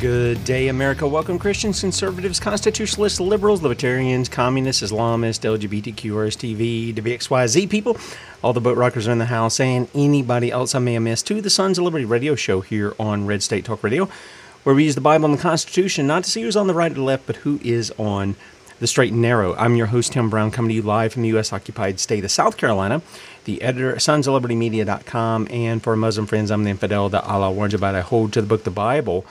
Good day, America. Welcome, Christians, conservatives, constitutionalists, liberals, libertarians, communists, Islamists, LGBTQRSTV, WXYZ people, all the boat rockers are in the house, and anybody else I may have missed, to the Sons of Liberty radio show here on Red State Talk Radio, where we use the Bible and the Constitution not to see who's on the right or the left, but who is on the straight and narrow. I'm your host, Tim Brown, coming to you live from the U.S.-occupied state of South Carolina, the editor at sonsoflibertymedia.com, and for our Muslim friends, I'm the infidel that Allah warns about. I hold to the book, the Bible,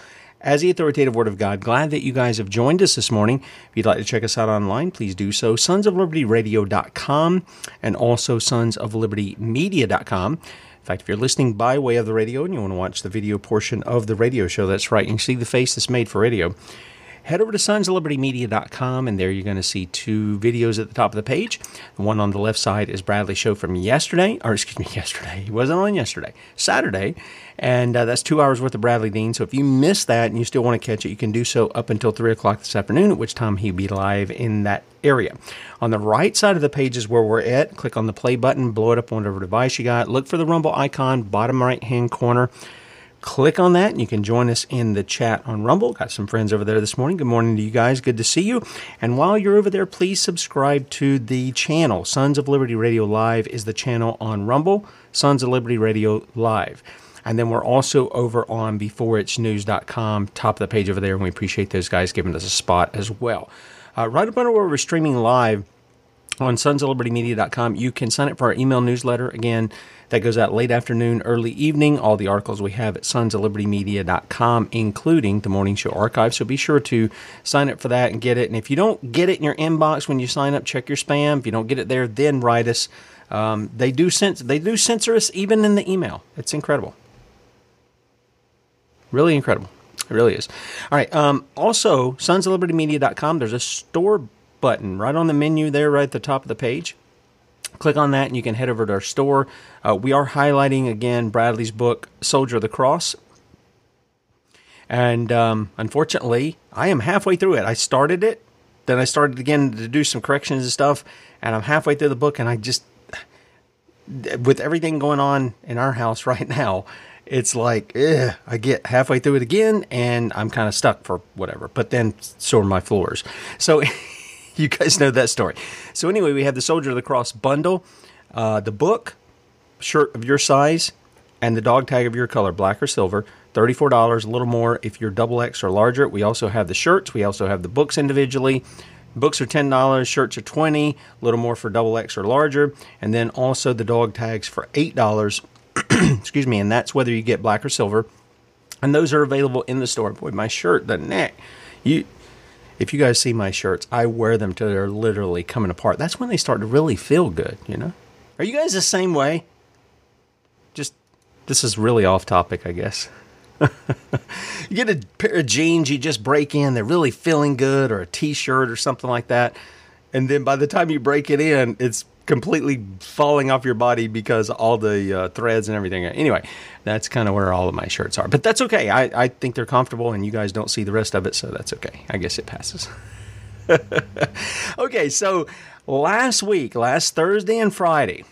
as the authoritative Word of God. Glad that you guys have joined us this morning. If you'd like to check us out online, please do so. Sonsoflibertyradio.com and also sonsoflibertymedia.com. In fact, if you're listening by way of the radio and you want to watch the video portion of the radio show, that's right, you can see the face that's made for radio. Head over to sonsoflibertymedia.com, and there you're going to see two videos at the top of the page. The one on the left side is Bradley's show from yesterday. He wasn't on yesterday, Saturday, and that's 2 hours worth of Bradley Dean. So if you missed that and you still want to catch it, you can do so up until 3 o'clock this afternoon, at which time he'll be live in that area. On the right side of the page is where we're at. Click on the play button, blow it up on whatever device you got. Look for the Rumble icon, bottom right-hand corner. Click on that, and you can join us in the chat on Rumble. Got some friends over there this morning. Good morning to you guys. Good to see you. And while you're over there, please subscribe to the channel. Sons of Liberty Radio Live is the channel on Rumble. Sons of Liberty Radio Live. And then we're also over on beforeitsnews.com, top of the page over there, and we appreciate those guys giving us a spot as well. Right up under where we're streaming live on sonsoflibertymedia.com, you can sign up for our email newsletter. Again, that goes out late afternoon, early evening. All the articles we have at sonsoflibertymedia.com, including the morning show archive. So be sure to sign up for that and get it. And if you don't get it in your inbox when you sign up, check your spam. If you don't get it there, then write us. They do censor us even in the email. It's incredible. Really incredible. It really is. All right. Also, sonsoflibertymedia.com, there's a store button right on the menu there, right at the top of the page. Click on that, and you can head over to our store. We are highlighting, again, Bradley's book, Soldier of the Cross. And unfortunately, I am halfway through it. I started it, then I started again to do some corrections and stuff, and I'm halfway through the book, and I just, with everything going on in our house right now, it's like, I get halfway through it again, and I'm kind of stuck for whatever. But then, so are my floors. So you guys know that story. So anyway, we have the Soldier of the Cross bundle, the book, shirt of your size, and the dog tag of your color, black or silver, $34, a little more if you're double X or larger. We also have the shirts. We also have the books individually. Books are $10, shirts are $20, a little more for double X or larger. And then also the dog tags for $8, excuse me, and that's whether you get black or silver. And those are available in the store. Boy, my shirt, the neck, if you guys see my shirts, I wear them till they're literally coming apart. That's when they start to really feel good, you know? Are you guys the same way? Just, this is really off topic, I guess. You get a pair of jeans you just break in, they're really feeling good, or a t-shirt or something like that. And then by the time you break it in, it's completely falling off your body because all the threads and everything. Anyway, that's kind of where all of my shirts are. But that's okay. I think they're comfortable, and you guys don't see the rest of it, so that's okay. I guess it passes. Okay, so last Thursday and Friday,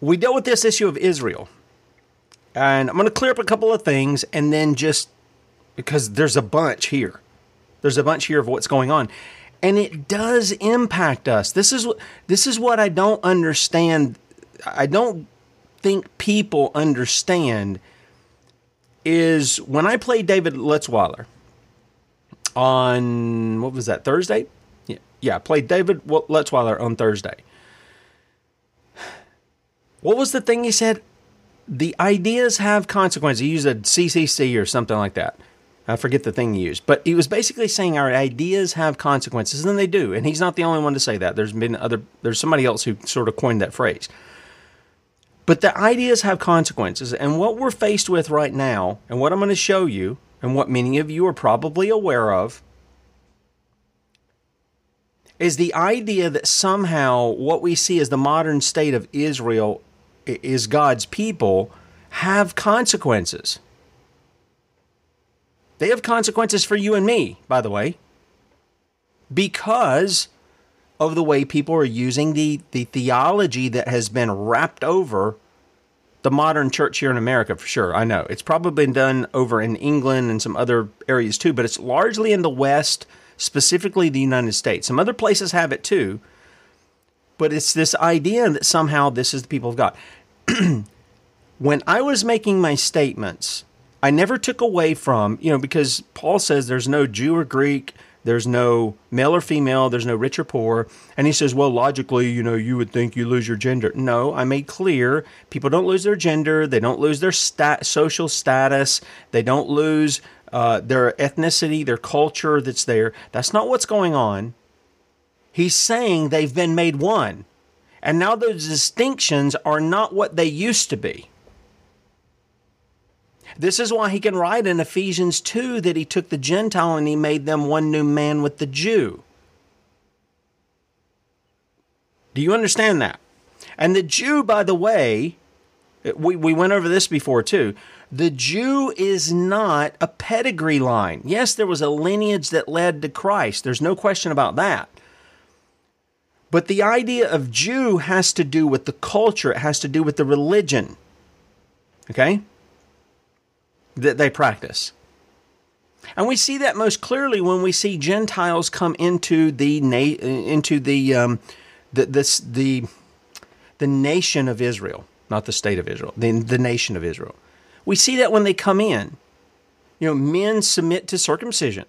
we dealt with this issue of Israel. And I'm going to clear up a couple of things, and then just because there's a bunch here. There's a bunch here of what's going on. And it does impact us. This is what I don't understand. I don't think people understand is when I played David Lutzweiler on, what was that, Thursday? Yeah, I played David Lutzweiler on Thursday. What was the thing he said? The ideas have consequences. He used a CCC or something like that. I forget the thing he used. But he was basically saying our ideas have consequences, and they do. And he's not the only one to say that. There's somebody else who sort of coined that phrase. But the ideas have consequences. And what we're faced with right now, and what I'm going to show you, and what many of you are probably aware of, is the idea that somehow what we see as the modern state of Israel is God's people have consequences. They have consequences for you and me, by the way, because of the way people are using the theology that has been wrapped over the modern church here in America, for sure. I know. It's probably been done over in England and some other areas too, but it's largely in the West, specifically the United States. Some other places have it too, but it's this idea that somehow this is the people of God. When I was making my statements, I never took away from, because Paul says there's no Jew or Greek, there's no male or female, there's no rich or poor, and he says, well, logically, you would think you lose your gender. No, I made clear people don't lose their gender, they don't lose their social status, they don't lose their ethnicity, their culture that's there. That's not what's going on. He's saying they've been made one. And now those distinctions are not what they used to be. This is why he can write in Ephesians 2 that he took the Gentile and he made them one new man with the Jew. Do you understand that? And the Jew, by the way, we went over this before too. The Jew is not a pedigree line. Yes, there was a lineage that led to Christ. There's no question about that. But the idea of Jew has to do with the culture. It has to do with the religion, okay, that they practice. And we see that most clearly when we see Gentiles come into the nation of Israel, not the state of Israel, the nation of Israel. We see that when they come in, men submit to circumcision.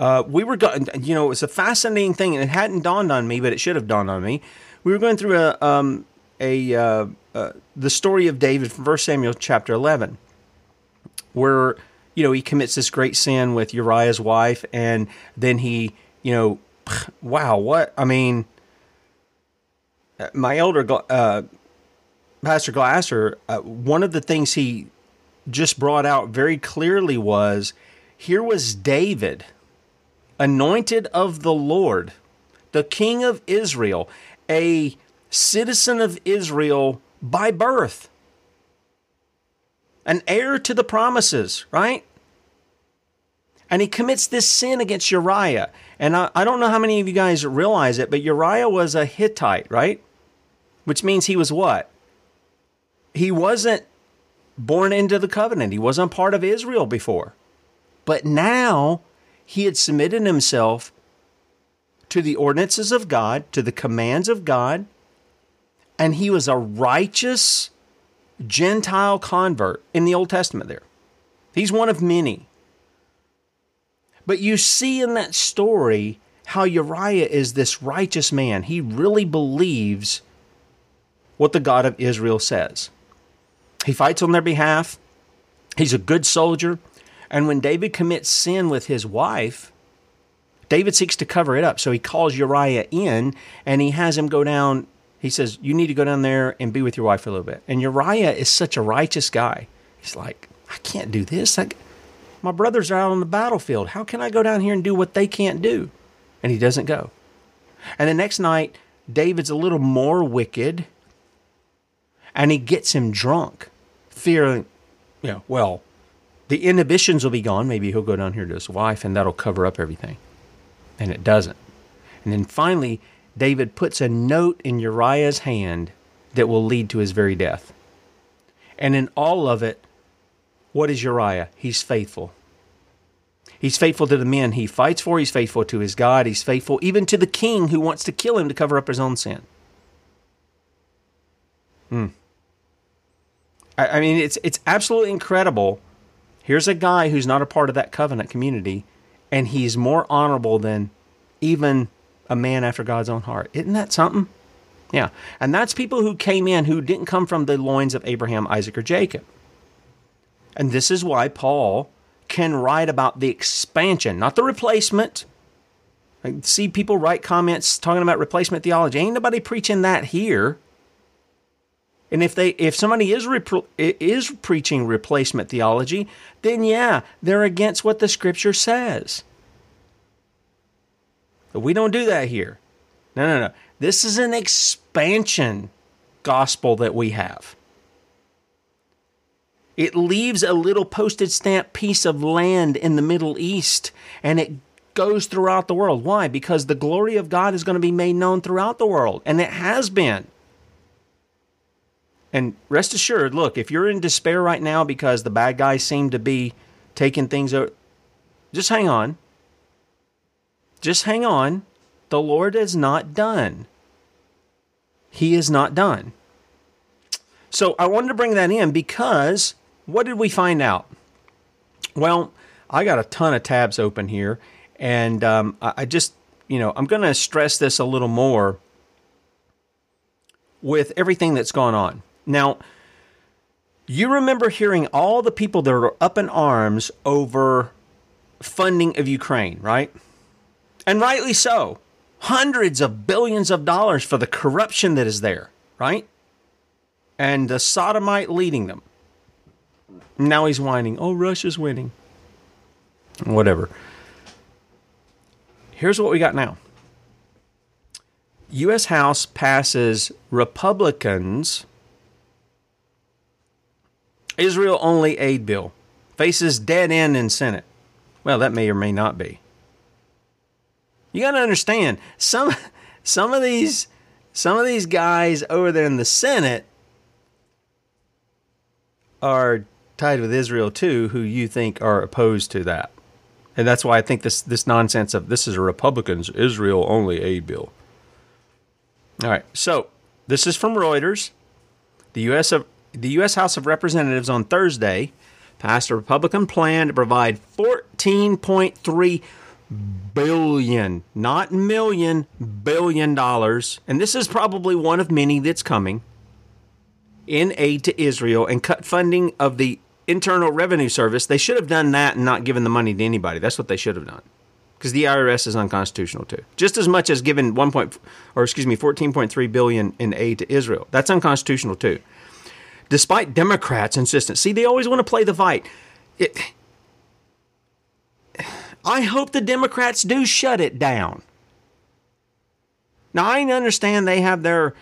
It's a fascinating thing, and it hadn't dawned on me, but it should have dawned on me. We were going through the story of David from 1 Samuel chapter 11, where, he commits this great sin with Uriah's wife, and then he, my elder, Pastor Glasser, one of the things he just brought out very clearly was, here was David, anointed of the Lord, the king of Israel, a citizen of Israel by birth, an heir to the promises, right? And he commits this sin against Uriah. And I don't know how many of you guys realize it, but Uriah was a Hittite, right? Which means he was what? He wasn't born into the covenant. He wasn't part of Israel before. But now he had submitted himself to the ordinances of God, to the commands of God, and he was a righteous Gentile convert in the Old Testament there. He's one of many. But you see in that story how Uriah is this righteous man. He really believes what the God of Israel says. He fights on their behalf. He's a good soldier. And when David commits sin with his wife, David seeks to cover it up. So he calls Uriah in and he has him go down. He says, you need to go down there and be with your wife for a little bit. And Uriah is such a righteous guy. He's like, I can't do this. My brothers are out on the battlefield. How can I go down here and do what they can't do? And he doesn't go. And the next night, David's a little more wicked and he gets him drunk, fearing, the inhibitions will be gone. Maybe he'll go down here to his wife, and that'll cover up everything. And it doesn't. And then finally, David puts a note in Uriah's hand that will lead to his very death. And in all of it, what is Uriah? He's faithful. He's faithful to the men he fights for. He's faithful to his God. He's faithful even to the king who wants to kill him to cover up his own sin. I mean, it's absolutely incredible. Here's a guy who's not a part of that covenant community, and he's more honorable than even a man after God's own heart. Isn't that something? Yeah. And that's people who came in who didn't come from the loins of Abraham, Isaac, or Jacob. And this is why Paul can write about the expansion, not the replacement. I see people write comments talking about replacement theology. Ain't nobody preaching that here. And if somebody is preaching replacement theology, then yeah, they're against what the Scripture says. But we don't do that here. No. This is an expansion gospel that we have. It leaves a little postage stamp piece of land in the Middle East, and it goes throughout the world. Why? Because the glory of God is going to be made known throughout the world, and it has been. And rest assured, look, if you're in despair right now because the bad guys seem to be taking things over, just hang on. Just hang on. The Lord is not done. He is not done. So I wanted to bring that in because what did we find out? Well, I got a ton of tabs open here, and I just, I'm going to stress this a little more with everything that's gone on. Now, you remember hearing all the people that are up in arms over funding of Ukraine, right? And rightly so. Hundreds of billions of dollars for the corruption that is there, right? And the sodomite leading them. Now he's whining, oh, Russia's winning. Whatever. Here's what we got now. U.S. House passes Republicans' Israel-only aid bill. Faces dead end in Senate. Well, that may or may not be. You got to understand, some of these guys over there in the Senate are tied with Israel too, who you think are opposed to that. And that's why I think this nonsense of this is a Republicans' Israel-only aid bill. All right, so this is from Reuters. The U.S. House of Representatives on Thursday passed a Republican plan to provide $14.3 billion, not million, $1 billion, and this is probably one of many that's coming, in aid to Israel and cut funding of the Internal Revenue Service. They should have done that and not given the money to anybody. That's what they should have done. Because the IRS is unconstitutional too, just as much as giving 14.3 billion in aid to Israel. That's unconstitutional too. Despite Democrats' insistence, see, they always want to play the fight. I hope the Democrats do shut it down. Now I understand they have their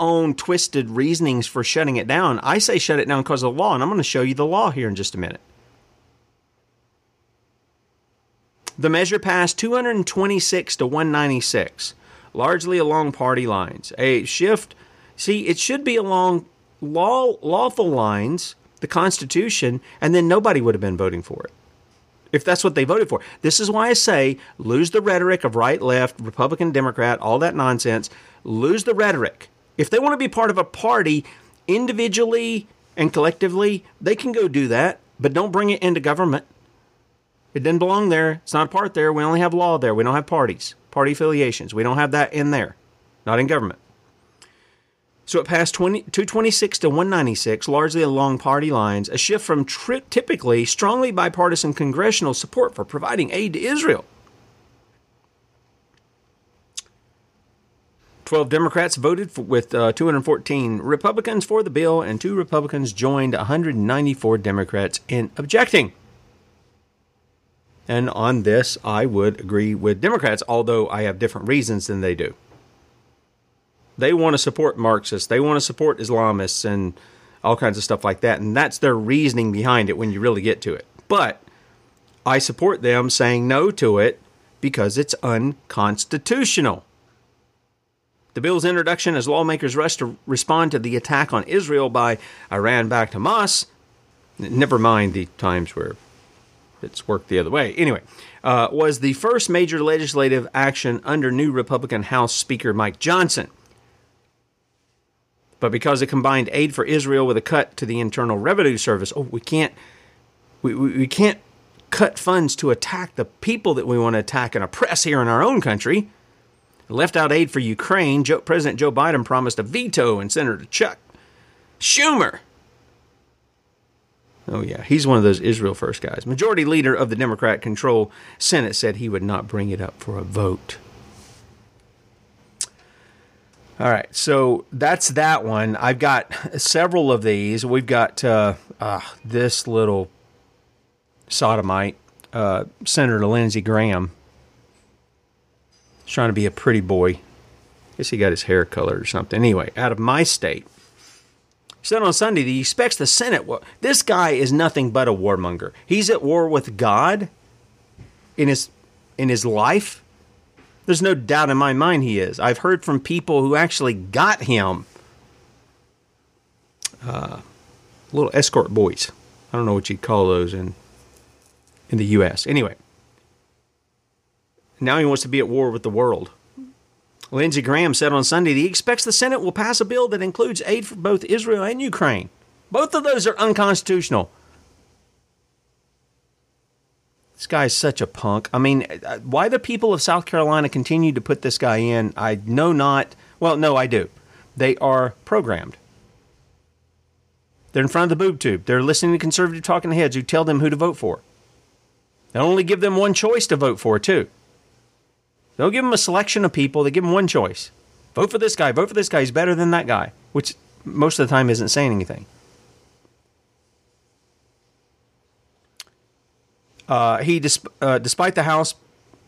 own twisted reasonings for shutting it down. I say shut it down because of the law, and I'm going to show you the law here in just a minute. The measure passed 226 to 196, largely along party lines. A shift, see, it should be along lawful lines, the Constitution, and then nobody would have been voting for it, if that's what they voted for. This is why I say lose the rhetoric of right, left, Republican, Democrat, all that nonsense. Lose the rhetoric. If they want to be part of a party individually and collectively, they can go do that, but don't bring it into government. It didn't belong there. It's not a part there. We only have law there. We don't have parties, party affiliations. We don't have that in there, not in government. So it passed 226 to 196, largely along party lines, a shift from typically strongly bipartisan congressional support for providing aid to Israel. 12 Democrats voted with 214 Republicans for the bill, and 2 Republicans joined 194 Democrats in objecting. And on this, I would agree with Democrats, although I have different reasons than they do. They want to support Marxists. They want to support Islamists and all kinds of stuff like that. And that's their reasoning behind it when you really get to it. But I support them saying no to it because it's unconstitutional. The bill's introduction as lawmakers rush to respond to the attack on Israel by Iran-backed Hamas. Never mind the times where it's worked the other way. Anyway, was the first major legislative action under new Republican House Speaker Mike Johnson. But because it combined aid for Israel with a cut to the Internal Revenue Service, we can't cut funds to attack the people that we want to attack and oppress here in our own country. Left out aid for Ukraine. President Joe Biden promised a veto, and Senator Chuck Schumer. Oh, yeah, he's one of those Israel first guys. Majority leader of the Democrat-controlled Senate said he would not bring it up for a vote. All right, so that's that one. I've got several of these. We've got this little sodomite, Senator Lindsey Graham. He's trying to be a pretty boy. I guess he got his hair colored or something. Anyway, out of my state. He said on Sunday that he expects the Senate. Well, this guy is nothing but a warmonger. He's at war with God in his life. There's no doubt in my mind he is. I've heard from people who actually got him. Little escort boys. I don't know what you'd call those in the U.S. Anyway. Now he wants to be at war with the world. Lindsey Graham said on Sunday that he expects the Senate will pass a bill that includes aid for both Israel and Ukraine. Both of those are unconstitutional. This guy is such a punk. I mean, why the people of South Carolina continue to put this guy in, I know not. Well, no, I do. They are programmed. They're in front of the boob tube. They're listening to conservative talking heads who tell them who to vote for. They only give them one choice to vote for, too. They don't give them a selection of people. They give them one choice. Vote for this guy. Vote for this guy. He's better than that guy, which most of the time isn't saying anything. Despite the House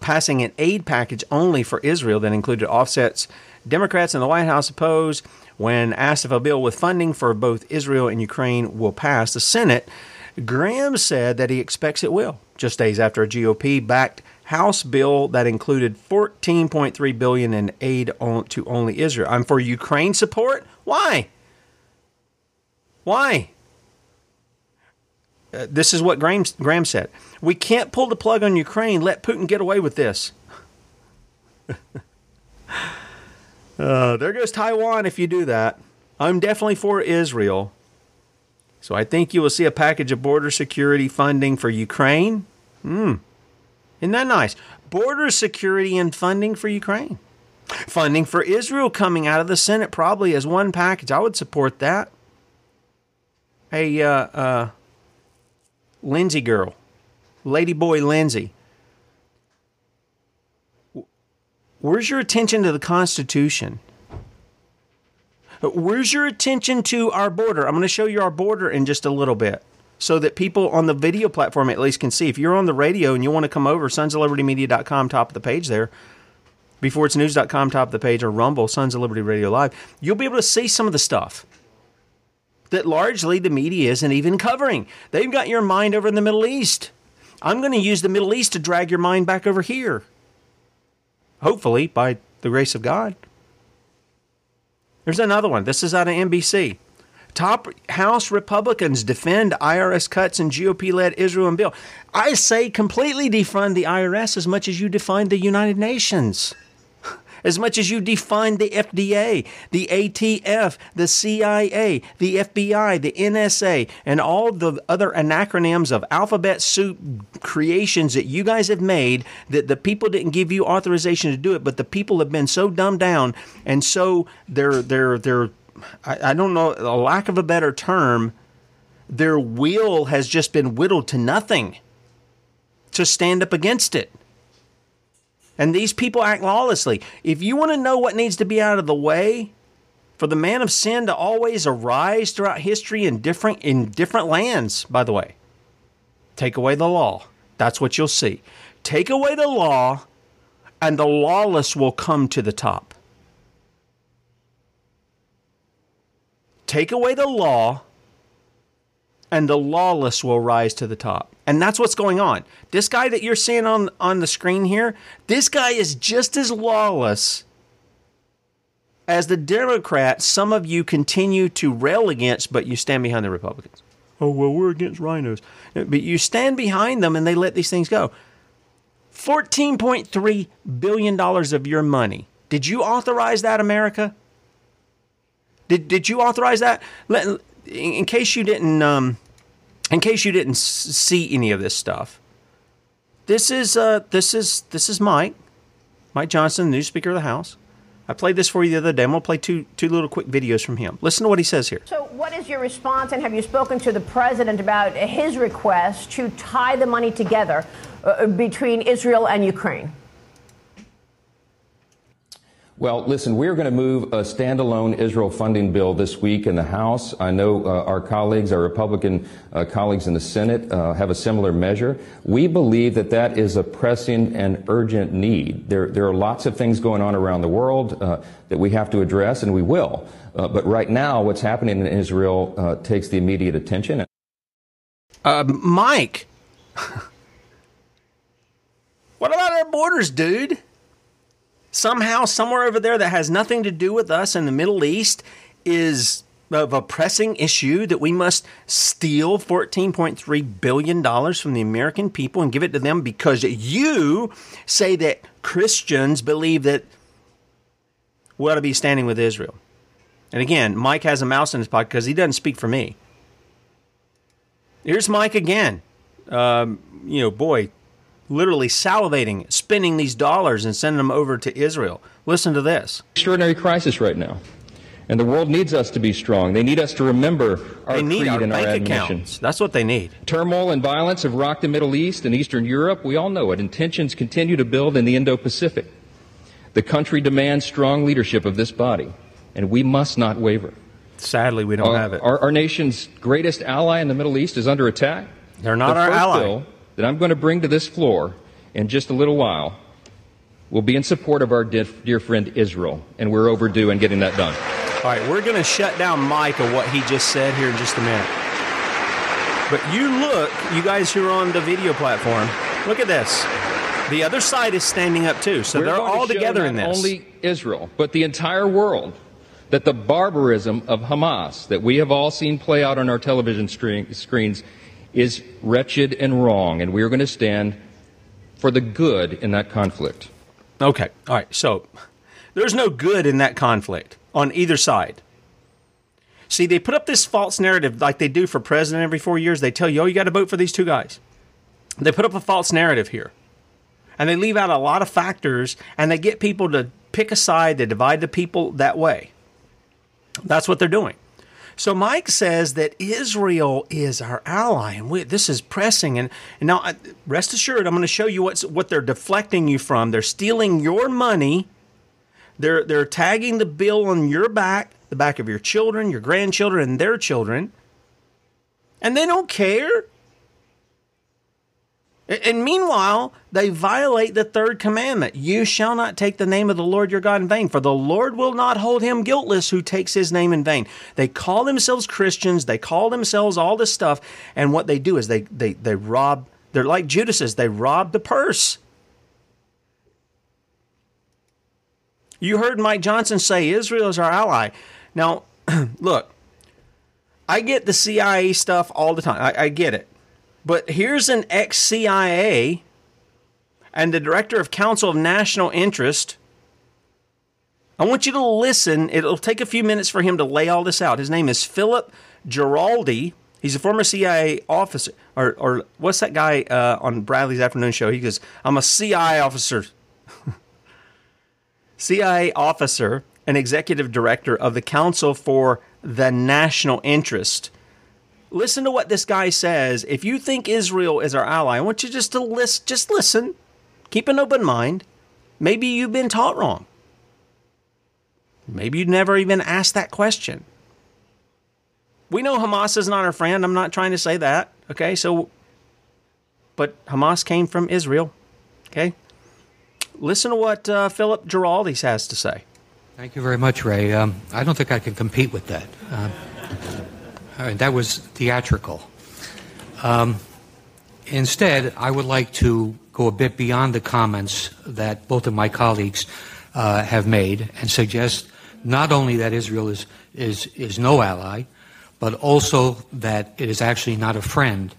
passing an aid package only for Israel that included offsets, Democrats in the White House oppose when asked if a bill with funding for both Israel and Ukraine will pass the Senate. Graham said that he expects it will, just days after a GOP-backed House bill that included $14.3 billion in aid to only Israel. I'm for Ukraine support? Why? Why? This is what Graham said. We can't pull the plug on Ukraine. Let Putin get away with this. There goes Taiwan if you do that. I'm definitely for Israel. So I think you will see a package of border security funding for Ukraine. Isn't that nice? Border security and funding for Ukraine. Funding for Israel coming out of the Senate probably as one package. I would support that. Hey, Lindsay girl, lady boy Lindsay, where's your attention to the Constitution? Where's your attention to our border? I'm going to show you our border in just a little bit, so that people on the video platform at least can see. If you're on the radio and you want to come over, sonsoflibertymedia.com, top of the page there, beforeitsnews.com, top of the page, or Rumble, Sons of Liberty Radio Live, you'll be able to see some of the stuff that largely the media isn't even covering. They've got your mind over in the Middle East. I'm going to use the Middle East to drag your mind back over here, hopefully, by the grace of God. There's another one. This is out of NBC. Top House Republicans defend IRS cuts and GOP-led Israel and bill. I say completely defund the IRS as much as you defund the United Nations, as much as you defund the FDA, the ATF, the CIA, the FBI, the NSA, and all the other acronyms of alphabet soup creations that you guys have made that the people didn't give you authorization to do it, but the people have been so dumbed down and so they're I don't know, a lack of a better term, their will has just been whittled to nothing to stand up against it. And these people act lawlessly. If you want to know what needs to be out of the way for the man of sin to always arise throughout history in different lands, by the way, take away the law. That's what you'll see. Take away the law, and the lawless will come to the top. Take away the law, and the lawless will rise to the top. And that's what's going on. This guy that you're seeing on the screen here, this guy is just as lawless as the Democrats some of you continue to rail against, but you stand behind the Republicans. Oh, well, we're against rhinos. But you stand behind them, and they let these things go. $14.3 billion of your money. Did you authorize that, America? Did you authorize that? In case you didn't see any of this stuff, this is Mike Johnson, new Speaker of the House. I played this for you the other day. I'm going to play two little quick videos from him. Listen to what he says here. So what is your response, and have you spoken to the president about his request to tie the money together between Israel and Ukraine? Well, listen, we're going to move a standalone Israel funding bill this week in the House. I know our colleagues, our Republican colleagues in the Senate, have a similar measure. We believe that that is a pressing and urgent need. There are lots of things going on around the world that we have to address, and we will. But right now, what's happening in Israel takes the immediate attention. Mike, what about our borders, dude? Somehow, somewhere over there that has nothing to do with us in the Middle East is of a pressing issue that we must steal $14.3 billion from the American people and give it to them because you say that Christians believe that we ought to be standing with Israel. And again, Mike has a mouse in his pocket because he doesn't speak for me. Here's Mike again. Literally salivating, spending these dollars and sending them over to Israel. Listen to this. Extraordinary crisis right now. And the world needs us to be strong. They need us to remember our creed and our admonitions. That's what they need. Turmoil and violence have rocked the Middle East and Eastern Europe. We all know it. And tensions continue to build in the Indo-Pacific. The country demands strong leadership of this body, and we must not waver. Sadly, we don't have it. Our nation's greatest ally in the Middle East is under attack. They're not our ally. That I'm going to bring to this floor in just a little while will be in support of our dear friend Israel, and we're overdue in getting that done. All right, we're going to shut down Mike of what he just said here in just a minute. But you guys who are on the video platform, look at this. The other side is standing up too, so they're all together in this. Not only Israel, but the entire world, that the barbarism of Hamas that we have all seen play out on our television screens is wretched and wrong, and we are going to stand for the good in that conflict. Okay, all right, so there's no good in that conflict on either side. See, they put up this false narrative like they do for president every 4 years. They tell you, oh, you got to vote for these two guys. They put up a false narrative here, and they leave out a lot of factors, and they get people to pick a side. They divide the people that way. That's what they're doing. So Mike says that Israel is our ally, and this is pressing. And now, rest assured, I'm going to show you what they're deflecting you from. They're stealing your money. They're tagging the bill on your back, the back of your children, your grandchildren, and their children. And they don't care. And meanwhile, they violate the third commandment. You shall not take the name of the Lord your God in vain, for the Lord will not hold him guiltless who takes his name in vain. They call themselves Christians. They call themselves all this stuff. And what they do is they rob. They're like Judas's. They rob the purse. You heard Mike Johnson say Israel is our ally. Now, look, I get the CIA stuff all the time. I get it. But here's an ex-CIA and the director of Council of National Interest. I want you to listen. It'll take a few minutes for him to lay all this out. His name is Philip Giraldi. He's a former CIA officer. Or what's that guy on Bradley's afternoon show? He goes, I'm a CIA officer. CIA officer and executive director of the Council for the National Interest. Listen to what this guy says. If you think Israel is our ally, I want you just to listen. Keep an open mind. Maybe you've been taught wrong. Maybe you never even asked that question. We know Hamas is not our friend. I'm not trying to say that. Okay, but Hamas came from Israel. Okay? Listen to what Philip Giraldi has to say. Thank you very much, Ray. I don't think I can compete with that. That was theatrical. Instead, I would like to go a bit beyond the comments that both of my colleagues have made and suggest not only that Israel is no ally, but also that it is actually not a friend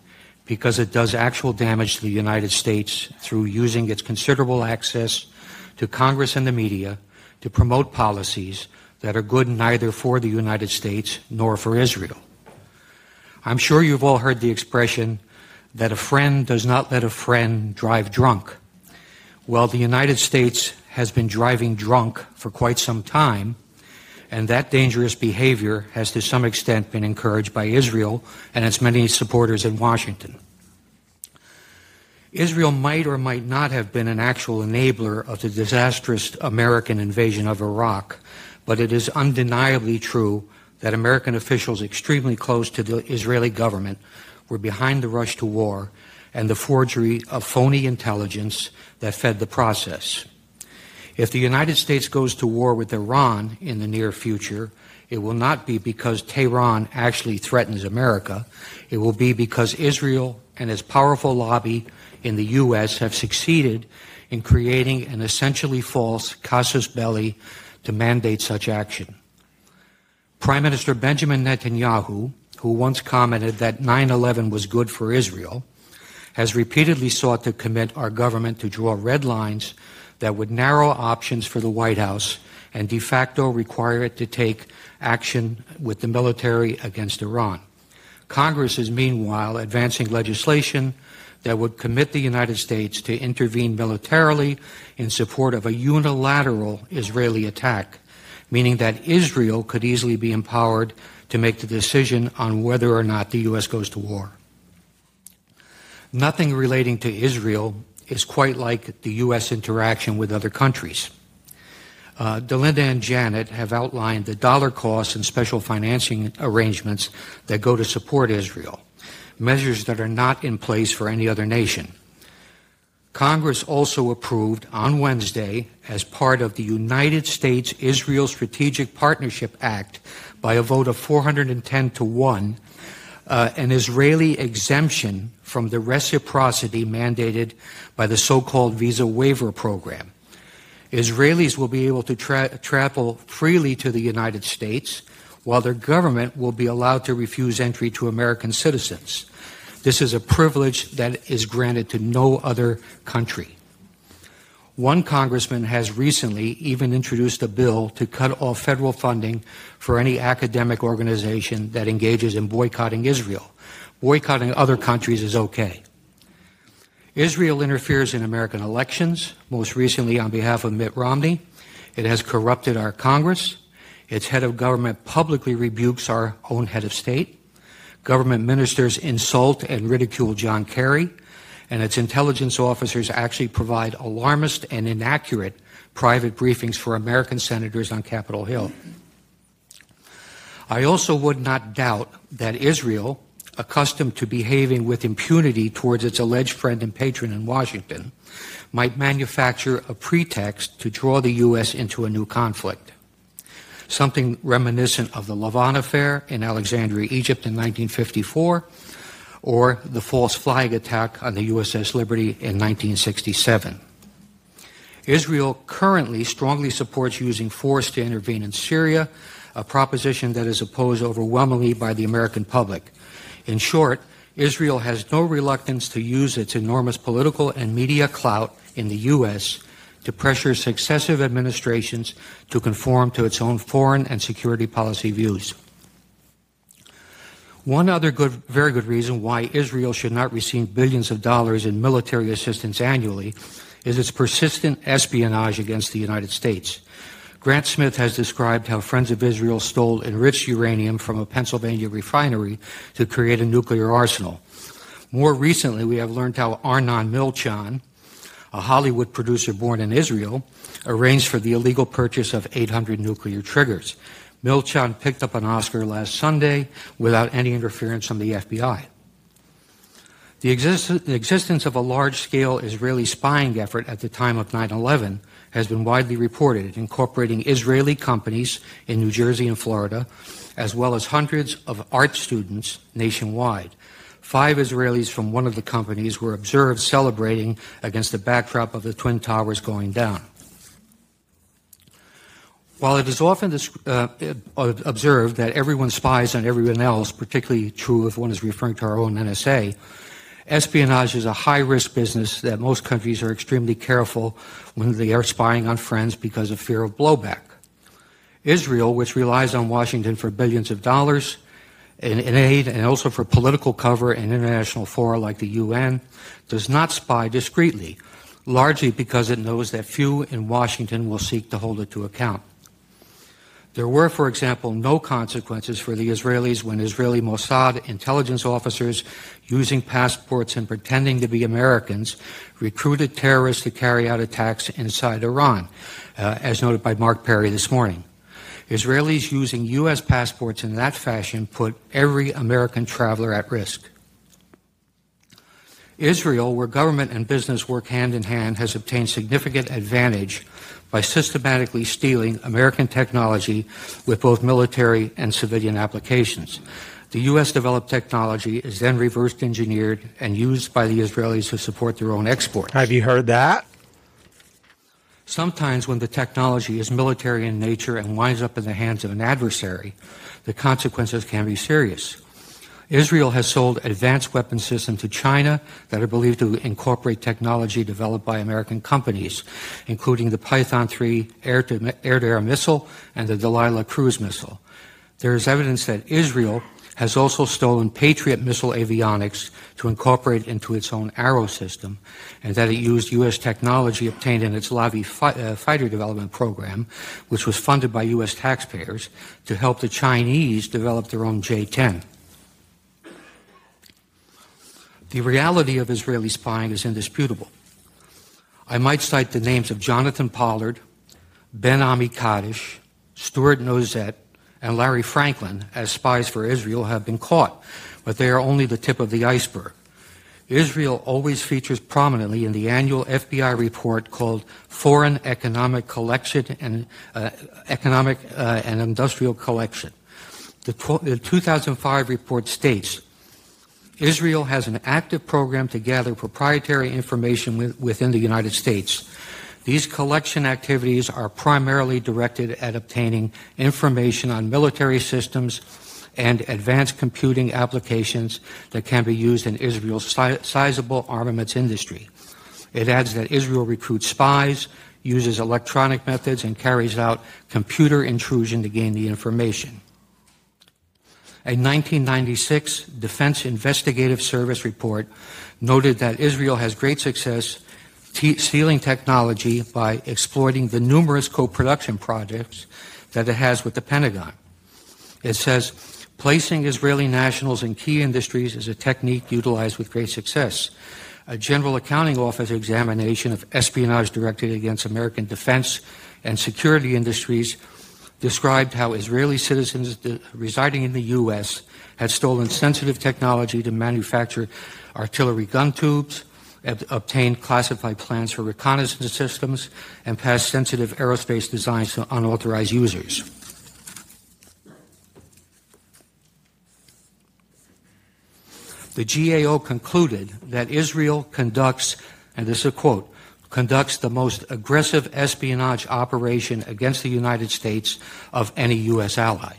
because it does actual damage to the United States through using its considerable access to Congress and the media to promote policies that are good neither for the United States nor for Israel. I'm sure you've all heard the expression that a friend does not let a friend drive drunk. Well, the United States has been driving drunk for quite some time, and that dangerous behavior has to some extent been encouraged by Israel and its many supporters in Washington. Israel might or might not have been an actual enabler of the disastrous American invasion of Iraq, but it is undeniably true that American officials extremely close to the Israeli government were behind the rush to war and the forgery of phony intelligence that fed the process. If the United States goes to war with Iran in the near future, it will not be because Tehran actually threatens America. It will be because Israel and its powerful lobby in the U.S. have succeeded in creating an essentially false casus belli to mandate such action. Prime Minister Benjamin Netanyahu, who once commented that 9/11 was good for Israel, has repeatedly sought to commit our government to draw red lines that would narrow options for the White House and de facto require it to take action with the military against Iran. Congress is meanwhile advancing legislation that would commit the United States to intervene militarily in support of a unilateral Israeli attack, meaning that Israel could easily be empowered to make the decision on whether or not the U.S. goes to war. Nothing relating to Israel is quite like the U.S. interaction with other countries. Delinda and Janet have outlined the dollar costs and special financing arrangements that go to support Israel, measures that are not in place for any other nation. Congress also approved on Wednesday, as part of the United States-Israel Strategic Partnership Act, by a vote of 410-1, an Israeli exemption from the reciprocity mandated by the so-called visa waiver program. Israelis will be able to travel freely to the United States, while their government will be allowed to refuse entry to American citizens. This is a privilege that is granted to no other country. One congressman has recently even introduced a bill to cut off federal funding for any academic organization that engages in boycotting Israel. Boycotting other countries is okay. Israel interferes in American elections, most recently on behalf of Mitt Romney. It has corrupted our Congress. Its head of government publicly rebukes our own head of state. Government ministers insult and ridicule John Kerry, and its intelligence officers actually provide alarmist and inaccurate private briefings for American senators on Capitol Hill. I also would not doubt that Israel, accustomed to behaving with impunity towards its alleged friend and patron in Washington, might manufacture a pretext to draw the U.S. into a new conflict, something reminiscent of the Lavan affair in Alexandria, Egypt in 1954, or the false flag attack on the USS Liberty in 1967. Israel currently strongly supports using force to intervene in Syria, a proposition that is opposed overwhelmingly by the American public. In short, Israel has no reluctance to use its enormous political and media clout in the U.S. to pressure successive administrations to conform to its own foreign and security policy views. One other very good reason why Israel should not receive billions of dollars in military assistance annually is its persistent espionage against the United States. Grant Smith has described how Friends of Israel stole enriched uranium from a Pennsylvania refinery to create a nuclear arsenal. More recently, we have learned how Arnon Milchan, a Hollywood producer born in Israel, arranged for the illegal purchase of 800 nuclear triggers. Milchan picked up an Oscar last Sunday without any interference from the FBI. The existence of a large-scale Israeli spying effort at the time of 9/11 has been widely reported, incorporating Israeli companies in New Jersey and Florida, as well as hundreds of art students nationwide. 5 Israelis from one of the companies were observed celebrating against the backdrop of the Twin Towers going down. While it is often observed that everyone spies on everyone else, particularly true if one is referring to our own NSA, espionage is a high-risk business that most countries are extremely careful when they are spying on friends because of fear of blowback. Israel, which relies on Washington for billions of dollars in aid and also for political cover in international fora like the UN, does not spy discreetly, largely because it knows that few in Washington will seek to hold it to account. There were, for example, no consequences for the Israelis when Israeli Mossad intelligence officers, using passports and pretending to be Americans, recruited terrorists to carry out attacks inside Iran, as noted by Mark Perry this morning. Israelis using U.S. passports in that fashion put every American traveler at risk. Israel, where government and business work hand in hand, has obtained significant advantage by systematically stealing American technology with both military and civilian applications. The U.S. developed technology is then reverse engineered and used by the Israelis to support their own exports. Have you heard that? Sometimes when the technology is military in nature and winds up in the hands of an adversary, the consequences can be serious. Israel has sold advanced weapon systems to China that are believed to incorporate technology developed by American companies, including the Python 3 air-to-air missile and the Delilah cruise missile. There is evidence that Israel has also stolen Patriot missile avionics to incorporate into its own Arrow system, and that it used U.S. technology obtained in its Lavi fighter development program, which was funded by U.S. taxpayers, to help the Chinese develop their own J-10. The reality of Israeli spying is indisputable. I might cite the names of Jonathan Pollard, Ben Ami Kaddish, Stuart Nozet, and Larry Franklin as spies for Israel have been caught, but they are only the tip of the iceberg. Israel always features prominently in the annual FBI report called Foreign Economic Collection and Industrial Collection. The 2005 report states, Israel has an active program to gather proprietary information within the United States. These collection activities are primarily directed at obtaining information on military systems and advanced computing applications that can be used in Israel's sizable armaments industry. It adds that Israel recruits spies, uses electronic methods, and carries out computer intrusion to gain the information. A 1996 Defense Investigative Service report noted that Israel has great success stealing technology by exploiting the numerous co-production projects that it has with the Pentagon. It says, placing Israeli nationals in key industries is a technique utilized with great success. A General Accounting Office examination of espionage directed against American defense and security industries described how Israeli citizens residing in the U.S. had stolen sensitive technology to manufacture artillery gun tubes, obtained classified plans for reconnaissance systems, and passed sensitive aerospace designs to unauthorized users. The GAO concluded that Israel conducts, and this is a quote, conducts the most aggressive espionage operation against the United States of any U.S. ally.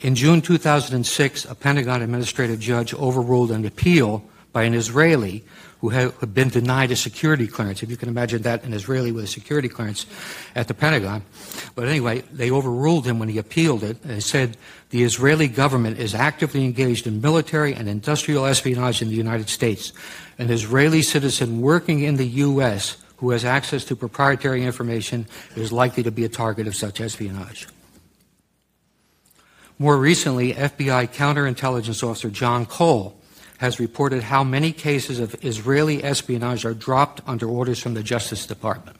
In June 2006, a Pentagon administrative judge overruled an appeal by an Israeli who had been denied a security clearance. If you can imagine that, an Israeli with a security clearance at the Pentagon. But anyway, they overruled him when he appealed it, and said the Israeli government is actively engaged in military and industrial espionage in the United States. An Israeli citizen working in the U.S. who has access to proprietary information is likely to be a target of such espionage. More recently, FBI counterintelligence officer John Cole has reported how many cases of Israeli espionage are dropped under orders from the Justice Department.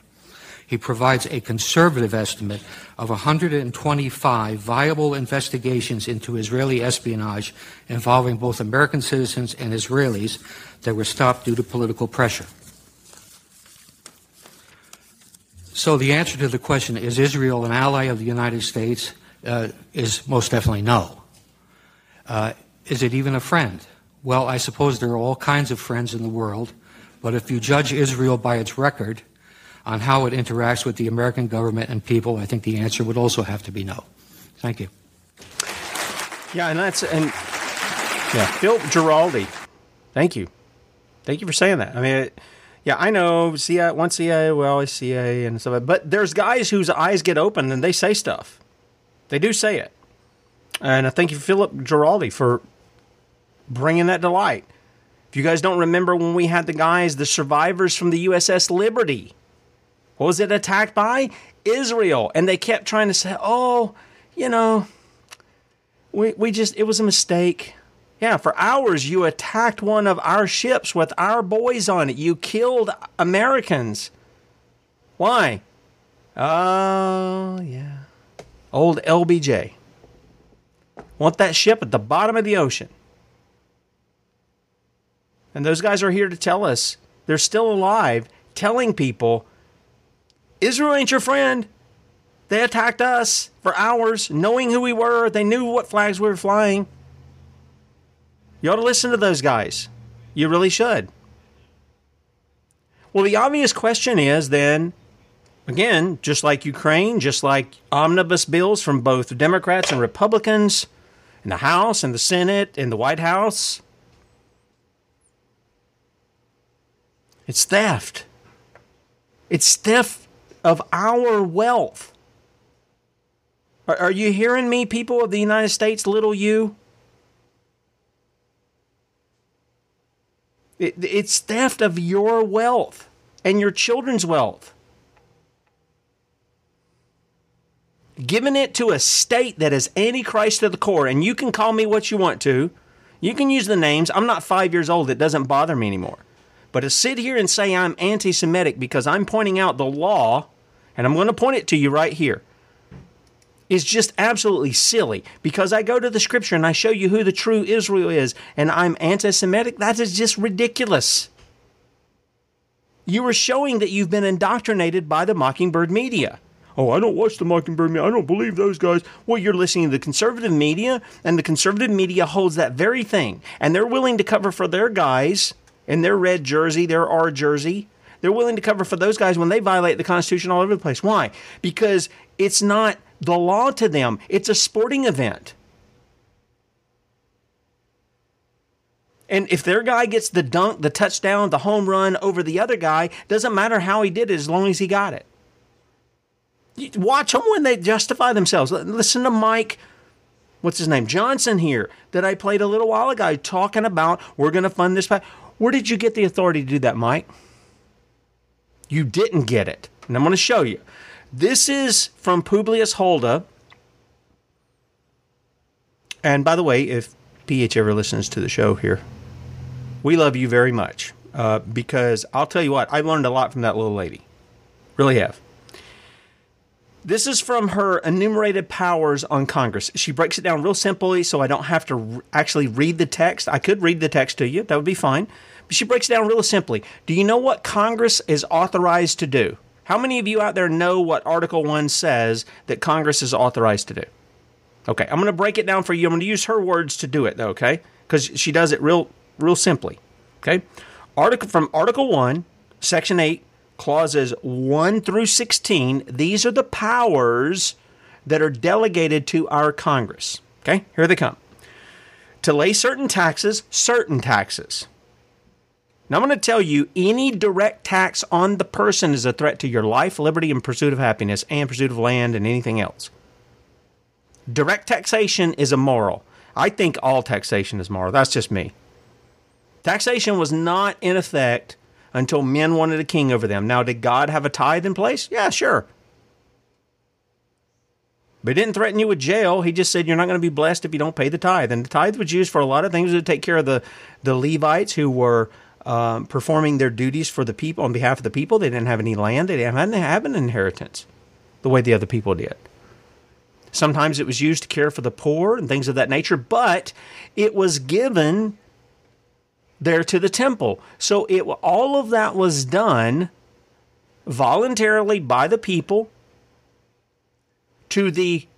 He provides a conservative estimate of 125 viable investigations into Israeli espionage involving both American citizens and Israelis that were stopped due to political pressure. So the answer to the question, is Israel an ally of the United States, is most definitely no. Is it even a friend? Well, I suppose there are all kinds of friends in the world, but if you judge Israel by its record on how it interacts with the American government and people, I think the answer would also have to be no. Thank you. Yeah, and that's, and yeah. Philip Giraldi, thank you for saying that. I mean, Yeah, I know. CIA, one CIA, we always CIA and stuff. But there's guys whose eyes get open and they say stuff. They do say it. And I thank you, Philip Giraldi, for bringing that to light. If you guys don't remember when we had the guys, the survivors from the USS Liberty, what was it attacked by? Israel. And they kept trying to say, oh, you know, we just, it was a mistake. Yeah, for hours you attacked one of our ships with our boys on it. You killed Americans. Why? Oh, yeah. Old LBJ. Want that ship at the bottom of the ocean. And those guys are here to tell us. They're still alive, telling people, Israel ain't your friend. They attacked us for hours, knowing who we were. They knew what flags we were flying. You ought to listen to those guys. You really should. Well, the obvious question is then, again, just like Ukraine, just like omnibus bills from both Democrats and Republicans, in the House and the Senate and the White House, it's theft. It's theft of our wealth. Are you hearing me, people of the United States, little you? It's theft of your wealth and your children's wealth. Giving it to a state that is antichrist to the core, and you can call me what you want to. You can use the names. I'm not 5 years old. It doesn't bother me anymore. But to sit here and say I'm anti-Semitic because I'm pointing out the law, and I'm going to point it to you right here, is just absolutely silly. Because I go to the scripture and I show you who the true Israel is, and I'm anti-Semitic, that is just ridiculous. You are showing that you've been indoctrinated by the Mockingbird media. Oh, I don't watch the Mockingbird media. I don't believe those guys. Well, you're listening to the conservative media, and the conservative media holds that very thing. And they're willing to cover for their guys in their red jersey, their R jersey. They're willing to cover for those guys when they violate the Constitution all over the place. Why? Because it's not the law to them. It's a sporting event. And if their guy gets the dunk, the touchdown, the home run over the other guy, doesn't matter how he did it as long as he got it. Watch them when they justify themselves. Listen to Mike, what's his name, Johnson here, that I played a little while ago, talking about we're going to fund this. Where did you get the authority to do that, Mike? You didn't get it. And I'm going to show you. This is from Publius Holda. And by the way, if PH ever listens to the show here, we love you very much. Because I'll tell you what, I learned a lot from that little lady. Really have. This is from her enumerated powers on Congress. She breaks it down real simply so I don't have to actually read the text. I could read the text to you. That would be fine. But she breaks it down real simply. Do you know what Congress is authorized to do? How many of you out there know what Article 1 says that Congress is authorized to do? Okay, I'm going to break it down for you. I'm going to use her words to do it, though, okay? Because she does it real simply, okay? From Article 1, Section 8, Clauses 1 through 16, these are the powers that are delegated to our Congress. Okay, here they come. To lay certain taxes. Now I'm going to tell you, any direct tax on the person is a threat to your life, liberty, and pursuit of happiness, and pursuit of land, and anything else. Direct taxation is immoral. I think all taxation is moral. That's just me. Taxation was not in effect until men wanted a king over them. Now, did God have a tithe in place? Yeah, sure. But he didn't threaten you with jail. He just said you're not going to be blessed if you don't pay the tithe. And the tithe was used for a lot of things to take care of the Levites who were performing their duties for the people on behalf of the people. They didn't have any land. They didn't have an inheritance the way the other people did. Sometimes it was used to care for the poor and things of that nature, but it was given there to the temple. So all of that was done voluntarily by the people to the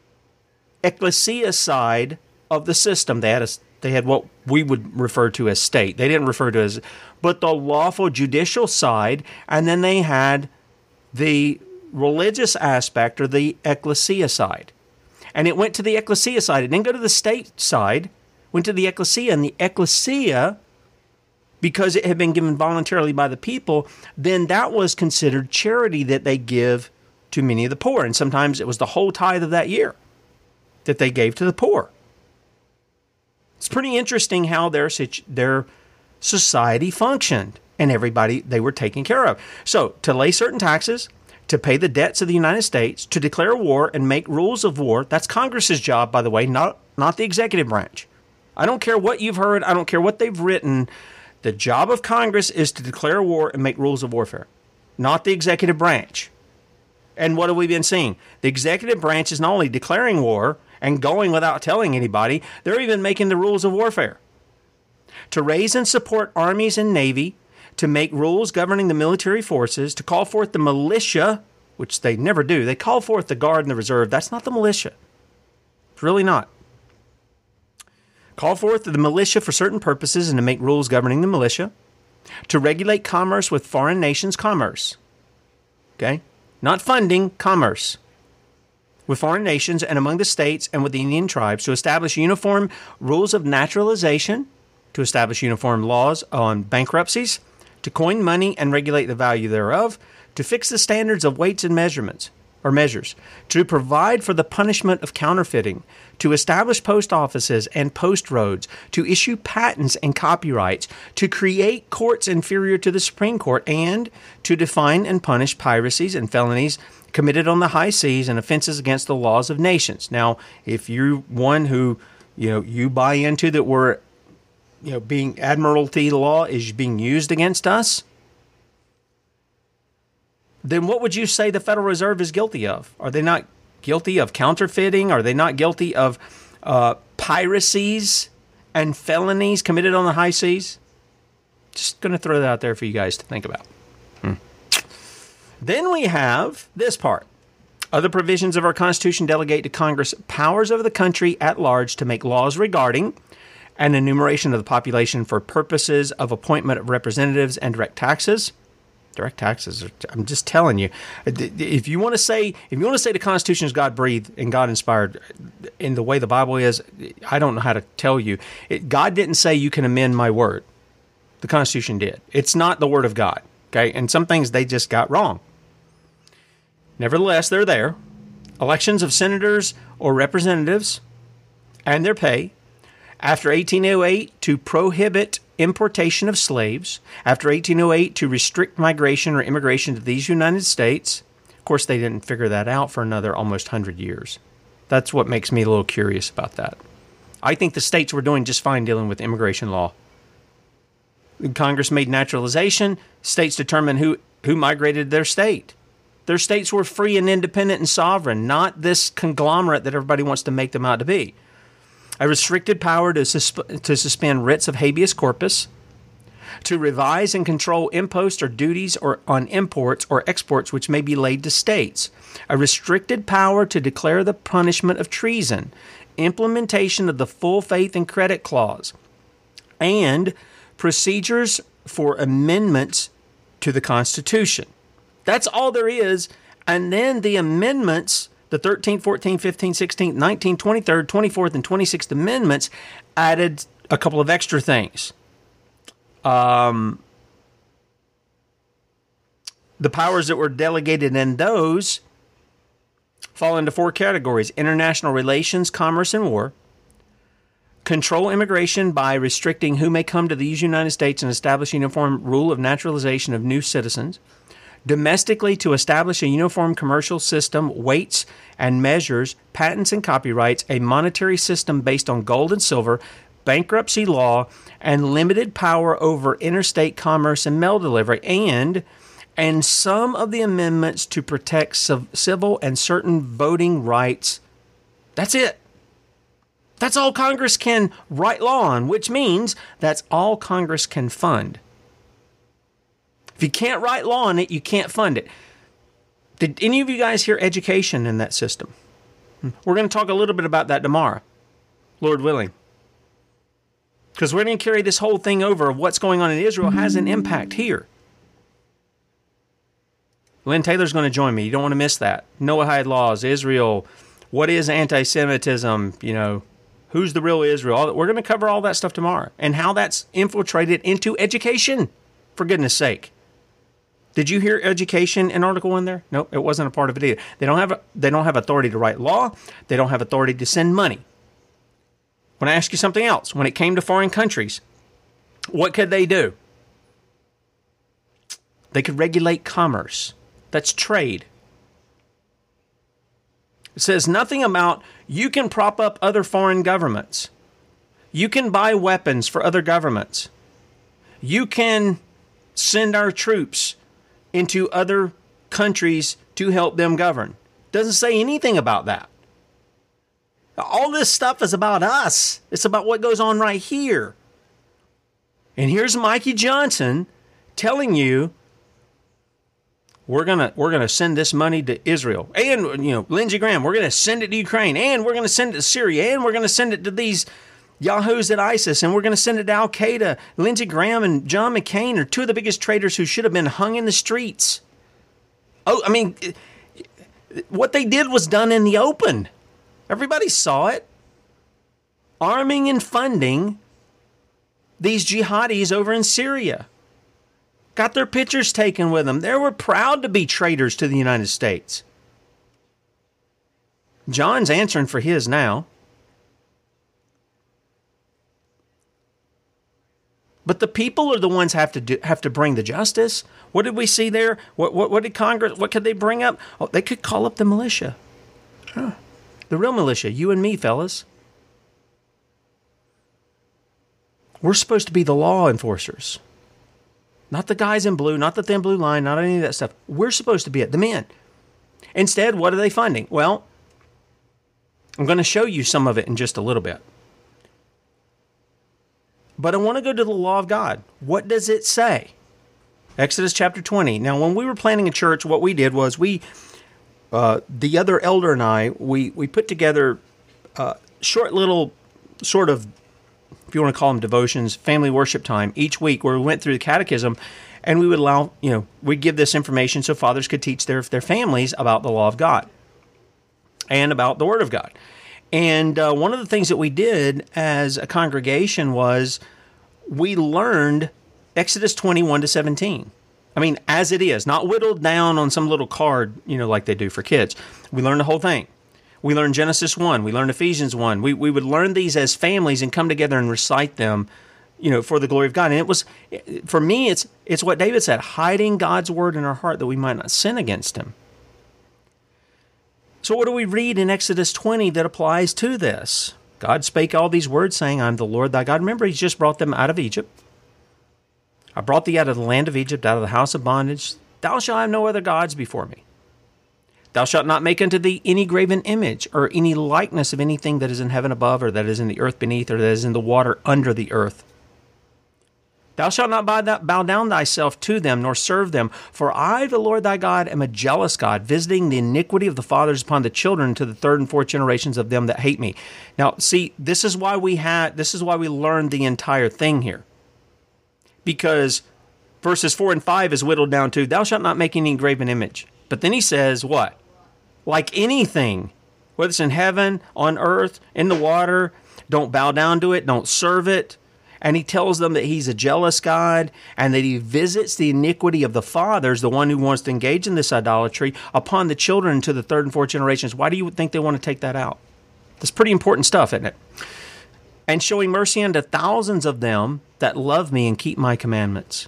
ecclesia side of the system. They had what we would refer to as state. They didn't refer to as, but the lawful judicial side, and then they had the religious aspect or the ecclesia side. And it went to the ecclesia side. It didn't go to the state side. It went to the ecclesia, and the ecclesia because it had been given voluntarily by the people, then that was considered charity that they give to many of the poor. And sometimes it was the whole tithe of that year that they gave to the poor. It's pretty interesting how their society functioned, and everybody they were taken care of. So to lay certain taxes, to pay the debts of the United States, to declare war and make rules of war, that's Congress's job, by the way, not the executive branch. I don't care what you've heard. I don't care what they've written. The job of Congress is to declare war and make rules of warfare, not the executive branch. And what have we been seeing? The executive branch is not only declaring war and going without telling anybody, they're even making the rules of warfare. To raise and support armies and navy, to make rules governing the military forces, to call forth the militia, which they never do. They call forth the guard and the reserve. That's not the militia. It's really not. Call forth the militia for certain purposes and to make rules governing the militia. To regulate commerce with foreign nations, commerce. Okay? Not funding, commerce. With foreign nations and among the states and with the Indian tribes. To establish uniform rules of naturalization. To establish uniform laws on bankruptcies. To coin money and regulate the value thereof. To fix the standards of weights and measurements. Or measures, to provide for the punishment of counterfeiting, to establish post offices and post roads, to issue patents and copyrights, to create courts inferior to the Supreme Court, and to define and punish piracies and felonies committed on the high seas and offenses against the laws of nations. Now, if you're one who, you buy into that we're, being admiralty law is being used against us, then what would you say the Federal Reserve is guilty of? Are they not guilty of counterfeiting? Are they not guilty of piracies and felonies committed on the high seas? Just going to throw that out there for you guys to think about. Then we have this part. Other provisions of our Constitution delegate to Congress powers over the country at large to make laws regarding an enumeration of the population for purposes of appointment of representatives and direct taxes. Direct taxes. I'm just telling you, if you want to say the Constitution is God breathed and God inspired in the way the Bible is, I don't know how to tell you. God didn't say you can amend my word. The Constitution did. It's not the word of God. Okay. And some things they just got wrong. Nevertheless, they're there. Elections of senators or representatives and their pay after 1808 to prohibit importation of slaves, after 1808 to restrict migration or immigration to these United States. Of course, they didn't figure that out for another almost 100 years. That's what makes me a little curious about that. I think the states were doing just fine dealing with immigration law. Congress made naturalization. States determined who migrated their state. Their states were free and independent and sovereign, not this conglomerate that everybody wants to make them out to be. A restricted power to suspend writs of habeas corpus, to revise and control imposts or duties or on imports or exports which may be laid to states, a restricted power to declare the punishment of treason, implementation of the full faith and credit clause, and procedures for amendments to the Constitution. That's all there is, and then the amendments. The 13th, 14th, 15th, 16th, 19th, 23rd, 24th, and 26th amendments added a couple of extra things. The powers that were delegated in those fall into four categories: international relations, commerce, and war. Control immigration by restricting who may come to these United States and establish a uniform rule of naturalization of new citizens. Domestically, to establish a uniform commercial system, weights and measures, patents and copyrights, a monetary system based on gold and silver, bankruptcy law, and limited power over interstate commerce and mail delivery, and some of the amendments to protect civil and certain voting rights. That's it. That's all Congress can write law on, which means that's all Congress can fund. If you can't write law on it, you can't fund it. Did any of you guys hear education in that system? We're going to talk a little bit about that tomorrow, Lord willing. Because we're going to carry this whole thing over of what's going on in Israel has an impact here. Lynn Taylor's going to join me. You don't want to miss that. Noahide laws, Israel, what is anti-Semitism? who's the real Israel. We're going to cover all that stuff tomorrow and how that's infiltrated into education, for goodness sake. Did you hear education an article in there? No, it wasn't a part of it either. They don't have authority to write law. They don't have authority to send money. When I ask you something else, when it came to foreign countries, what could they do? They could regulate commerce. That's trade. It says nothing about you can prop up other foreign governments. You can buy weapons for other governments. You can send our troops into other countries to help them govern. Doesn't say anything about that. All this stuff is about us. It's about what goes on right here. And here's Mikey Johnson telling you, we're gonna send this money to Israel, and Lindsey Graham, we're gonna send it to Ukraine, and we're gonna send it to Syria, and we're gonna send it to these yahoos at ISIS, and we're gonna send it to Al Qaeda. Lindsey Graham and John McCain are two of the biggest traitors who should have been hung in the streets. Oh, I mean, what they did was done in the open. Everybody saw it. Arming and funding these jihadis over in Syria. Got their pictures taken with them. They were proud to be traitors to the United States. John's answering for his now. But the people are the ones have to bring the justice. What did we see there? What did Congress? What could they bring up? Oh, they could call up the militia, the real militia. You and me, fellas. We're supposed to be the law enforcers. Not the guys in blue, not the thin blue line, not any of that stuff. We're supposed to be it, the men. Instead, what are they funding? Well, I'm going to show you some of it in just a little bit. But I want to go to the law of God. What does it say? Exodus chapter 20. Now, when we were planning a church, what we did was the other elder and I, we put together short little sort of, if you want to call them devotions, family worship time each week where we went through the catechism and we would allow, we'd give this information so fathers could teach their families about the law of God and about the Word of God. And one of the things that we did as a congregation was we learned Exodus 21-17. I mean, as it is, not whittled down on some little card, like they do for kids. We learned the whole thing. We learned Genesis 1. We learned Ephesians 1. We would learn these as families and come together and recite them, for the glory of God. And it was, for me, it's what David said, hiding God's word in our heart that we might not sin against him. So what do we read in Exodus 20 that applies to this? God spake all these words, saying, I'm the Lord thy God. Remember, he's just brought them out of Egypt. I brought thee out of the land of Egypt, out of the house of bondage. Thou shalt have no other gods before me. Thou shalt not make unto thee any graven image or any likeness of anything that is in heaven above or that is in the earth beneath or that is in the water under the earth. Thou shalt not bow down thyself to them nor serve them. For I, the Lord thy God, am a jealous God, visiting the iniquity of the fathers upon the children to the third and fourth generations of them that hate me. Now, see, this is why we learned the entire thing here. Because verses 4 and 5 is whittled down to, thou shalt not make any graven image. But then he says what? Like anything, whether it's in heaven, on earth, in the water, don't bow down to it, don't serve it. And he tells them that he's a jealous God and that he visits the iniquity of the fathers, the one who wants to engage in this idolatry, upon the children to the third and fourth generations. Why do you think they want to take that out? That's pretty important stuff, isn't it? And showing mercy unto thousands of them that love me and keep my commandments.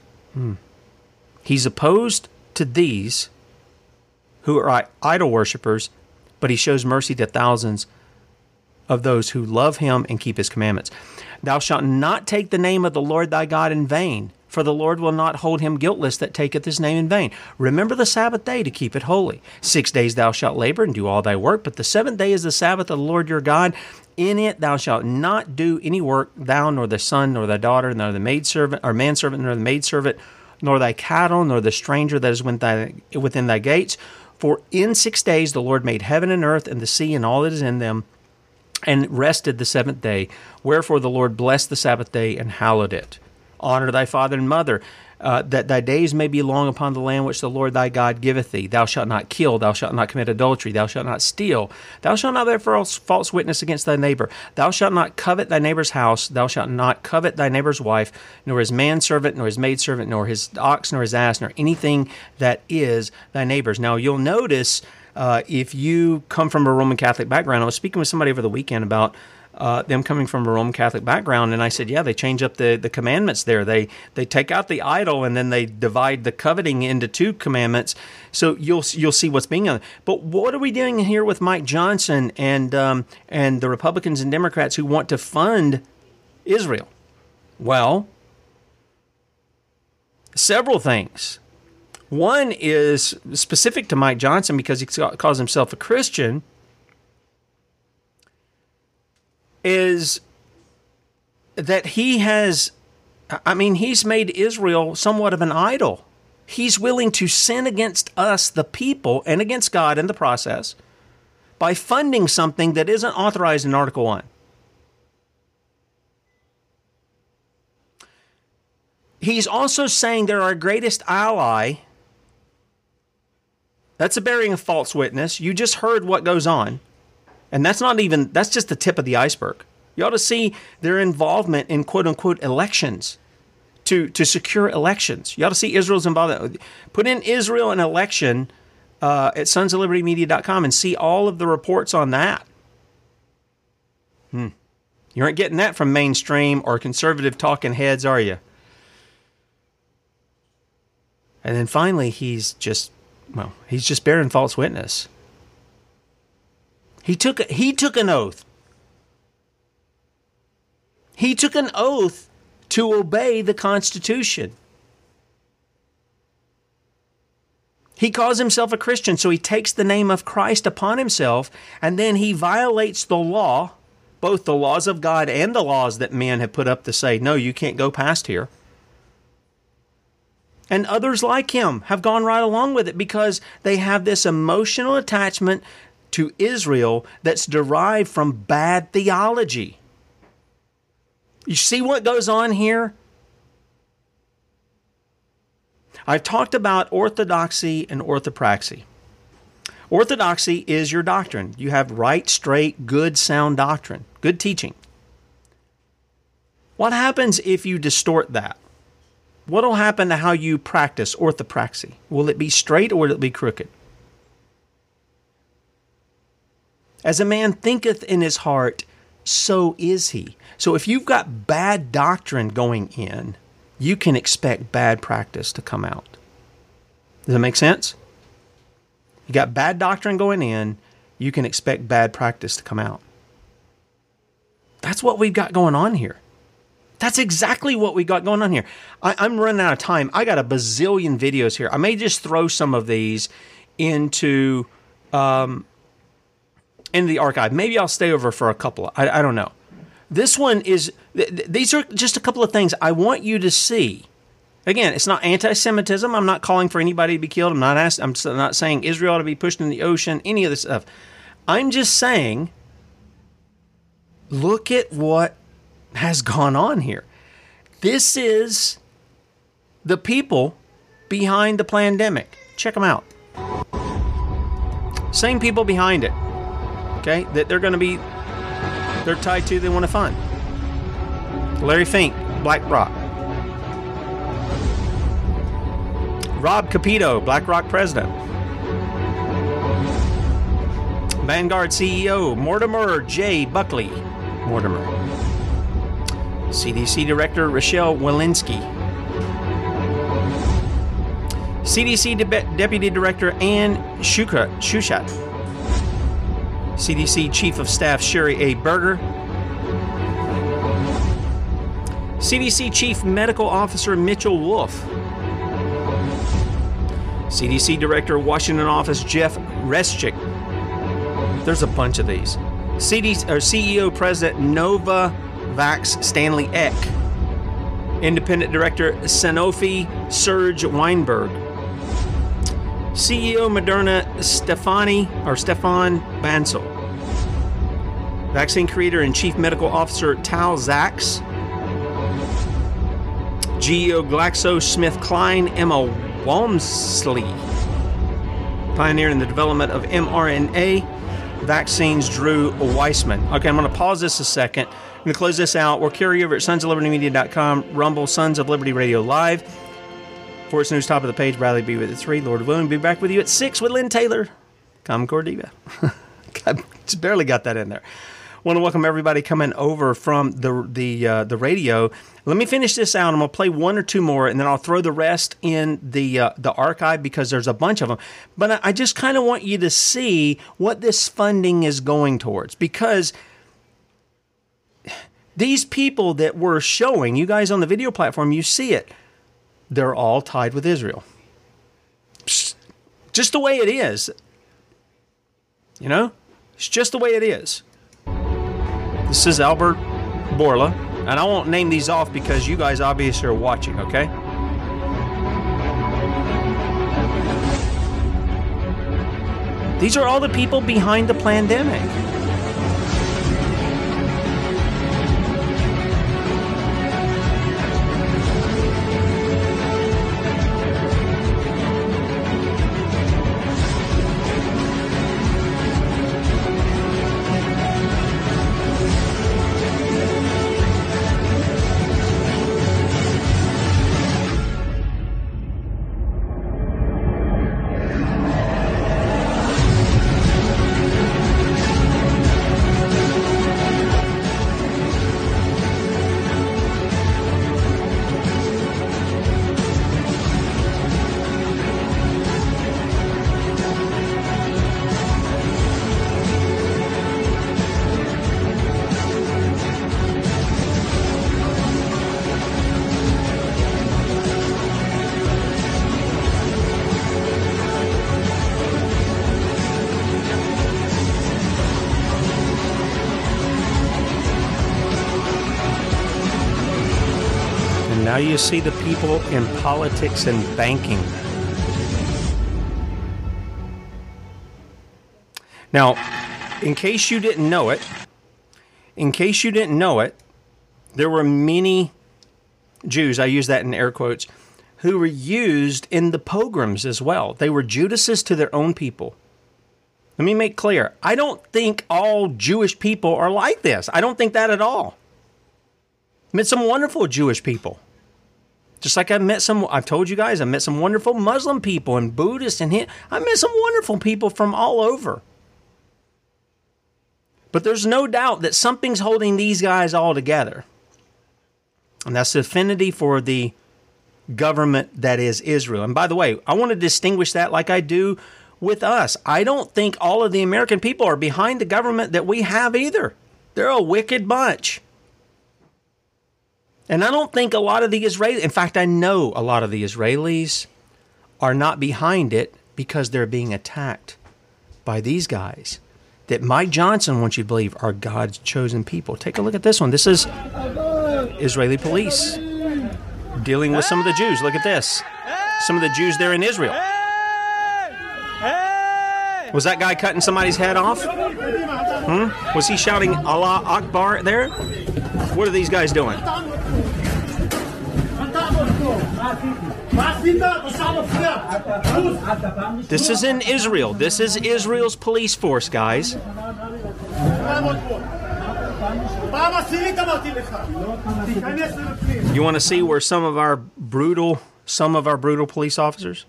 He's opposed to these who are idol worshipers, but he shows mercy to thousands of those who love him and keep his commandments. Thou shalt not take the name of the Lord thy God in vain, for the Lord will not hold him guiltless that taketh his name in vain. Remember the Sabbath day to keep it holy. 6 days thou shalt labor and do all thy work, but the seventh day is the Sabbath of the Lord your God. In it thou shalt not do any work, thou nor the son nor thy daughter nor the maidservant or manservant nor the maidservant nor thy cattle nor the stranger that is within thy gates. For in 6 days the Lord made heaven and earth and the sea and all that is in them, and rested the seventh day. Wherefore the Lord blessed the Sabbath day and hallowed it. Honor thy father and mother, that thy days may be long upon the land which the Lord thy God giveth thee. Thou shalt not kill, thou shalt not commit adultery, thou shalt not steal, thou shalt not bear false witness against thy neighbor, thou shalt not covet thy neighbor's house, thou shalt not covet thy neighbor's wife, nor his manservant, nor his maidservant, nor his ox, nor his ass, nor anything that is thy neighbor's. Now you'll notice if you come from a Roman Catholic background, I was speaking with somebody over the weekend about them coming from a Roman Catholic background, and I said, yeah, they change up the commandments there. They take out the idol, and then they divide the coveting into two commandments. So you'll see what's being done. But what are we doing here with Mike Johnson and the Republicans and Democrats who want to fund Israel? Well, several things. One is specific to Mike Johnson because he calls himself a Christian. Is that he has, I mean, he's made Israel somewhat of an idol. He's willing to sin against us, the people, and against God in the process by funding something that isn't authorized in Article 1. He's also saying they're our greatest ally. That's a bearing of false witness. You just heard what goes on. And that's not even, that's just the tip of the iceberg. You ought to see their involvement in quote-unquote elections, to secure elections. You ought to see Israel's involvement. Put in Israel an election at sonsoflibertymedia.com and see all of the reports on that. You aren't getting that from mainstream or conservative talking heads, are you? And then finally, he's just bearing false witness. He took an oath. He took an oath to obey the Constitution. He calls himself a Christian, so he takes the name of Christ upon himself, and then he violates the law, both the laws of God and the laws that men have put up to say, no, you can't go past here. And others like him have gone right along with it because they have this emotional attachment to Israel that's derived from bad theology. You see what goes on here? I've talked about orthodoxy and orthopraxy. Orthodoxy is your doctrine. You have right, straight, good, sound doctrine, good teaching. What happens if you distort that? What will happen to how you practice orthopraxy? Will it be straight or will it be crooked? As a man thinketh in his heart, so is he. So if you've got bad doctrine going in, you can expect bad practice to come out. Does that make sense? You got bad doctrine going in, you can expect bad practice to come out. That's what we've got going on here. That's exactly what we got going on here. I'm running out of time. I got a bazillion videos here. I may just throw some of these into the archive. Maybe I'll stay over for a couple. I don't know. This one is, these are just a couple of things I want you to see. Again, it's not anti-Semitism. I'm not calling for anybody to be killed. I'm not saying Israel ought to be pushed in the ocean, any of this stuff. I'm just saying, look at what has gone on here. This is the people behind the pandemic. Check them out. Same people behind it. Okay, that they're tied to, they want to fund. Larry Fink, BlackRock. Rob Capito, BlackRock president. Vanguard CEO, Mortimer J. Buckley. Mortimer. CDC director, Rochelle Walensky. CDC deputy director, Ann Shushat. CDC Chief of Staff Sherry A. Berger, CDC Chief Medical Officer Mitchell Wolf, CDC Director Washington Office Jeff Reschick. There's a bunch of these. CEO President Novavax Stanley Eck, Independent Director Sanofi Serge Weinberg. CEO Moderna Stefan Bansal. Vaccine creator and chief medical officer Tal Zaks. GEO GlaxoSmithKline, Emma Walmsley, pioneering the development of mRNA vaccines, Drew Weissman. Okay, I'm going to pause this a second. I'm going to close this out. We'll carry over at sonsoflibertymedia.com, Rumble, Sons of Liberty Radio Live. For its news, top of the page, Bradley B with the 3. Lord willing, be back with you at 6 with Lynn Taylor. Common Core Diva. I just barely got that in there. Want to welcome everybody coming over from the radio. Let me finish this out. I'm going to play one or two more, and then I'll throw the rest in the archive because there's a bunch of them. But I just kind of want you to see what this funding is going towards, because these people that we're showing, you guys on the video platform, you see it, they're all tied with Israel. Just the way it is. You know? It's just the way it is. This is Albert Borla, and I won't name these off because you guys obviously are watching, okay? These are all the people behind the pandemic. Now you see the people in politics and banking. Now, in case you didn't know it, there were many Jews, I use that in air quotes, who were used in the pogroms as well. They were Judases to their own people. Let me make clear, I don't think all Jewish people are like this. I don't think that at all. I met some wonderful Jewish people. Just like I've told you guys, I met some wonderful Muslim people and Buddhists and Hindu. I met some wonderful people from all over. But there's no doubt that something's holding these guys all together. And that's the affinity for the government that is Israel. And by the way, I want to distinguish that like I do with us. I don't think all of the American people are behind the government that we have either. They're a wicked bunch. And I don't think a lot of the Israelis, in fact, I know a lot of the Israelis are not behind it because they're being attacked by these guys that Mike Johnson wants you to believe are God's chosen people. Take a look at this one. This is Israeli police dealing with some of the Jews. Look at this. Some of the Jews there in Israel. Was that guy cutting somebody's head off? Was he shouting Allah Akbar there? What are these guys doing? This is in Israel. This is Israel's police force, guys. You want to see where some of our brutal police officers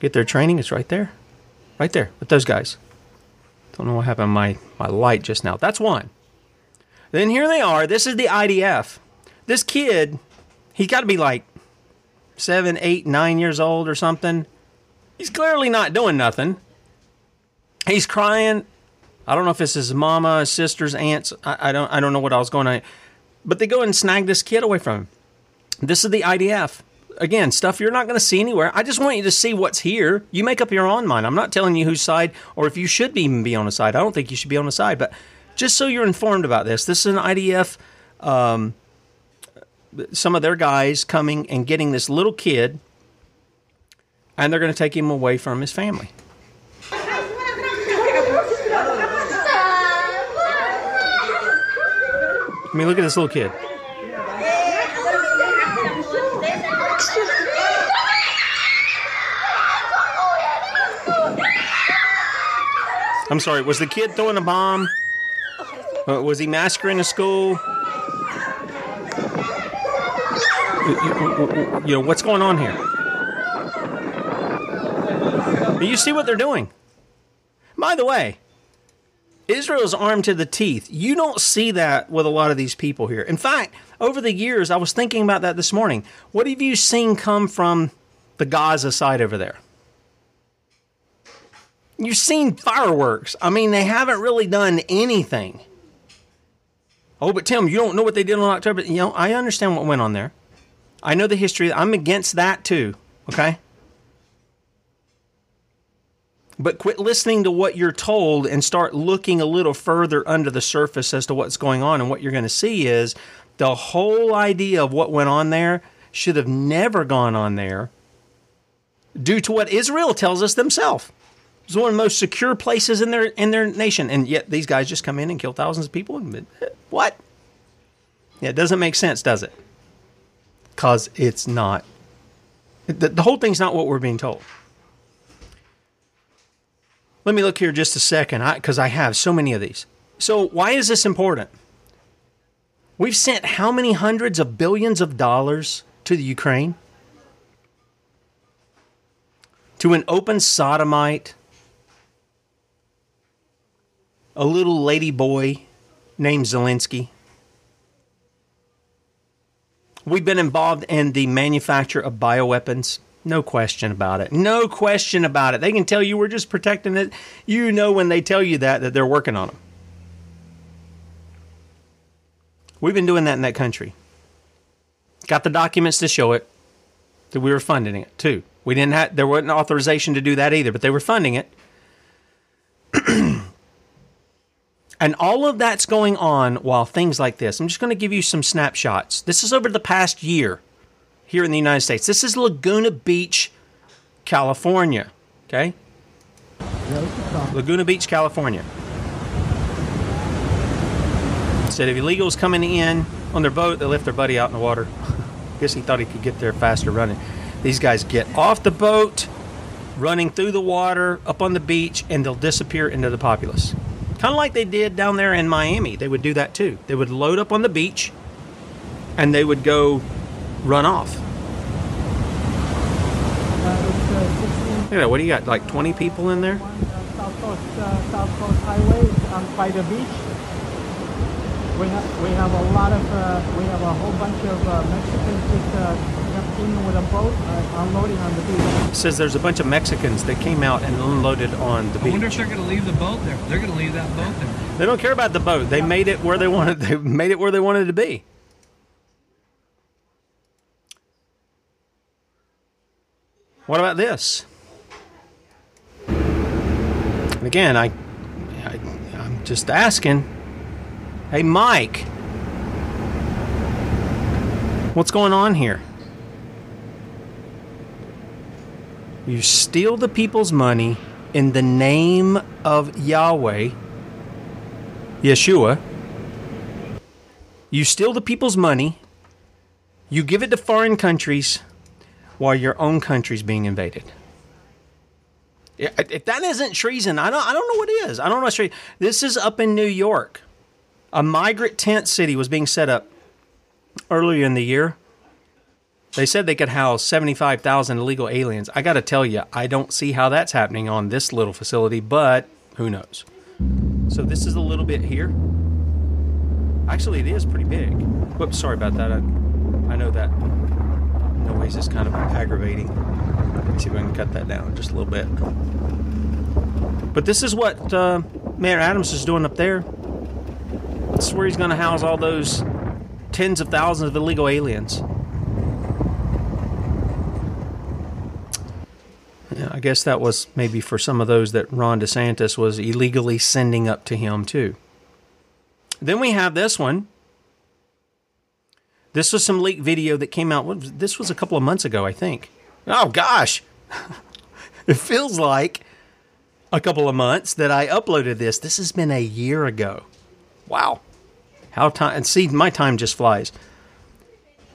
get their training? It's right there. Right there with those guys. Don't know what happened to my light just now. That's one. Then here they are. This is the IDF. This kid, he's got to be like 7, 8, 9 years old or something. He's clearly not doing nothing. He's crying. I don't know if it's his mama, his sisters, aunts. I don't know what I was going on. But they go and snag this kid away from him. This is the IDF. Again, stuff you're not going to see anywhere. I just want you to see what's here. You make up your own mind. I'm not telling you whose side or if you should even be on a side. I don't think you should be on a side. But just so you're informed about this, this is an IDF, some of their guys coming and getting this little kid, and they're going to take him away from his family. I mean, look at this little kid. I'm sorry, was the kid throwing a bomb? Was he massacring a school? You know, what's going on here? You see what they're doing. By the way, Israel's armed to the teeth. You don't see that with a lot of these people here. In fact, over the years, I was thinking about that this morning. What have you seen come from the Gaza side over there? You've seen fireworks. I mean, they haven't really done anything. Oh, but Tim, you don't know what they did on October. You know, I understand what went on there. I know the history. I'm against that too, okay? But quit listening to what you're told and start looking a little further under the surface as to what's going on. And what you're going to see is the whole idea of what went on there should have never gone on there due to what Israel tells us themselves. It's one of the most secure places in their nation, and yet these guys just come in and kill thousands of people. And what? Yeah, it doesn't make sense, does it? Because it's not. The whole thing's not what we're being told. Let me look here just a second, because I have so many of these. So why is this important? We've sent how many hundreds of billions of dollars to the Ukraine? To an open sodomite, a little lady boy named Zelensky. We've been involved in the manufacture of bioweapons. No question about it. No question about it. They can tell you we're just protecting it. You know when they tell you that they're working on them. We've been doing that in that country. Got the documents to show it, that we were funding it too. We didn't have, there wasn't authorization to do that either, but they were funding it. And all of that's going on while things like this. I'm just going to give you some snapshots. This is over the past year here in the United States. This is Laguna Beach, California. Okay? Laguna Beach, California. Instead of illegals coming in on their boat, they left their buddy out in the water. Guess he thought he could get there faster running. These guys get off the boat, running through the water, up on the beach, and they'll disappear into the populace. Kind of like they did down there in Miami. They would do that too. They would load up on the beach, and they would go run off. Yeah, what do you got, like 20 people in there? South Coast Highway by the beach. We have a lot of, we have a whole bunch of Mexicans just in with a boat unloading on the beach. It says there's a bunch of Mexicans that came out and unloaded on the beach. I wonder if they're going to leave the boat there. They're going to leave that boat there. They don't care about the boat. They made it where they wanted. They made it where they wanted to be. What about this? And again, I'm just asking. Hey, Mike, what's going on here? You steal the people's money in the name of Yahweh, Yeshua. You steal the people's money. You give it to foreign countries, while your own country's being invaded. If that isn't treason, I don't know what is. I don't know what's treason. This is up in New York. A migrant tent city was being set up earlier in the year. They said they could house 75,000 illegal aliens. I got to tell you, I don't see how that's happening on this little facility, but who knows? So this is a little bit here. Actually, it is pretty big. Whoops, sorry about that. I know that noise is kind of aggravating. Let's see if I can cut that down just a little bit. But this is what Mayor Adams is doing up there. This is where he's going to house all those tens of thousands of illegal aliens. Yeah, I guess that was maybe for some of those that Ron DeSantis was illegally sending up to him too. Then we have this one. This was some leaked video that came out. This was a couple of months ago, I think. Oh, gosh. It feels like a couple of months that I uploaded this. This has been a year ago. Wow. How time? And see, my time just flies.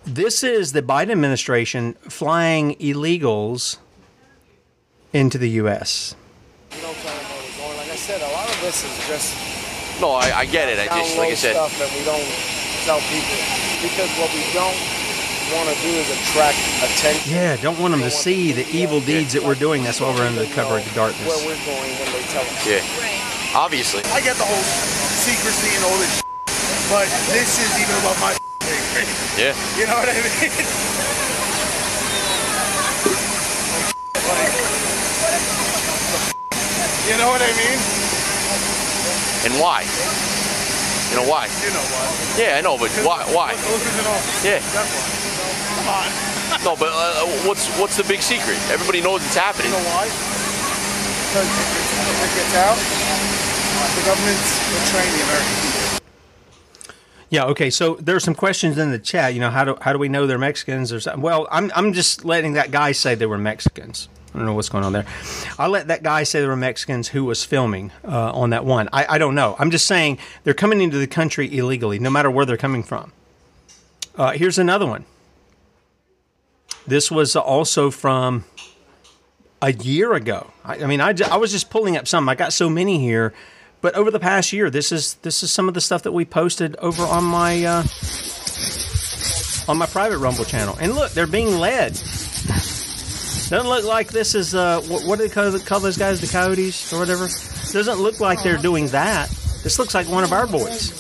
This is the Biden administration flying illegals into the U.S. said, a lot of this is just... No, I get it. I just, like I said... stuff that we don't tell people. Because what we don't want to do is attract attention. Yeah, don't want them to see the evil deeds that we're doing. That's why we're under the cover of the darkness. Where we're going when they tell us. Yeah. Right. Obviously. I get the whole secrecy and all this but this is even above my thing. Yeah. You know what I mean? You know what I mean? And why? You know why? You know why. Yeah, I know, but why? Why? Yeah. Come on. No, but what's the big secret? Everybody knows it's happening. You know why? Because if it gets out, the government's betraying the American people. Yeah. Okay. So there's some questions in the chat. You know, how do we know they're Mexicans or something? Well, I'm just letting that guy say they were Mexicans. I don't know what's going on there. I let that guy say there were Mexicans who was filming on that one. I don't know. I'm just saying they're coming into the country illegally, no matter where they're coming from. Here's another one. This was also from a year ago. I mean, I was just pulling up some. I got so many here. But over the past year, this is some of the stuff that we posted over on my private Rumble channel. And look, they're being led. Doesn't look like this is, what do they call those guys, the coyotes or whatever? Doesn't look like they're doing that. This looks like one of our boys.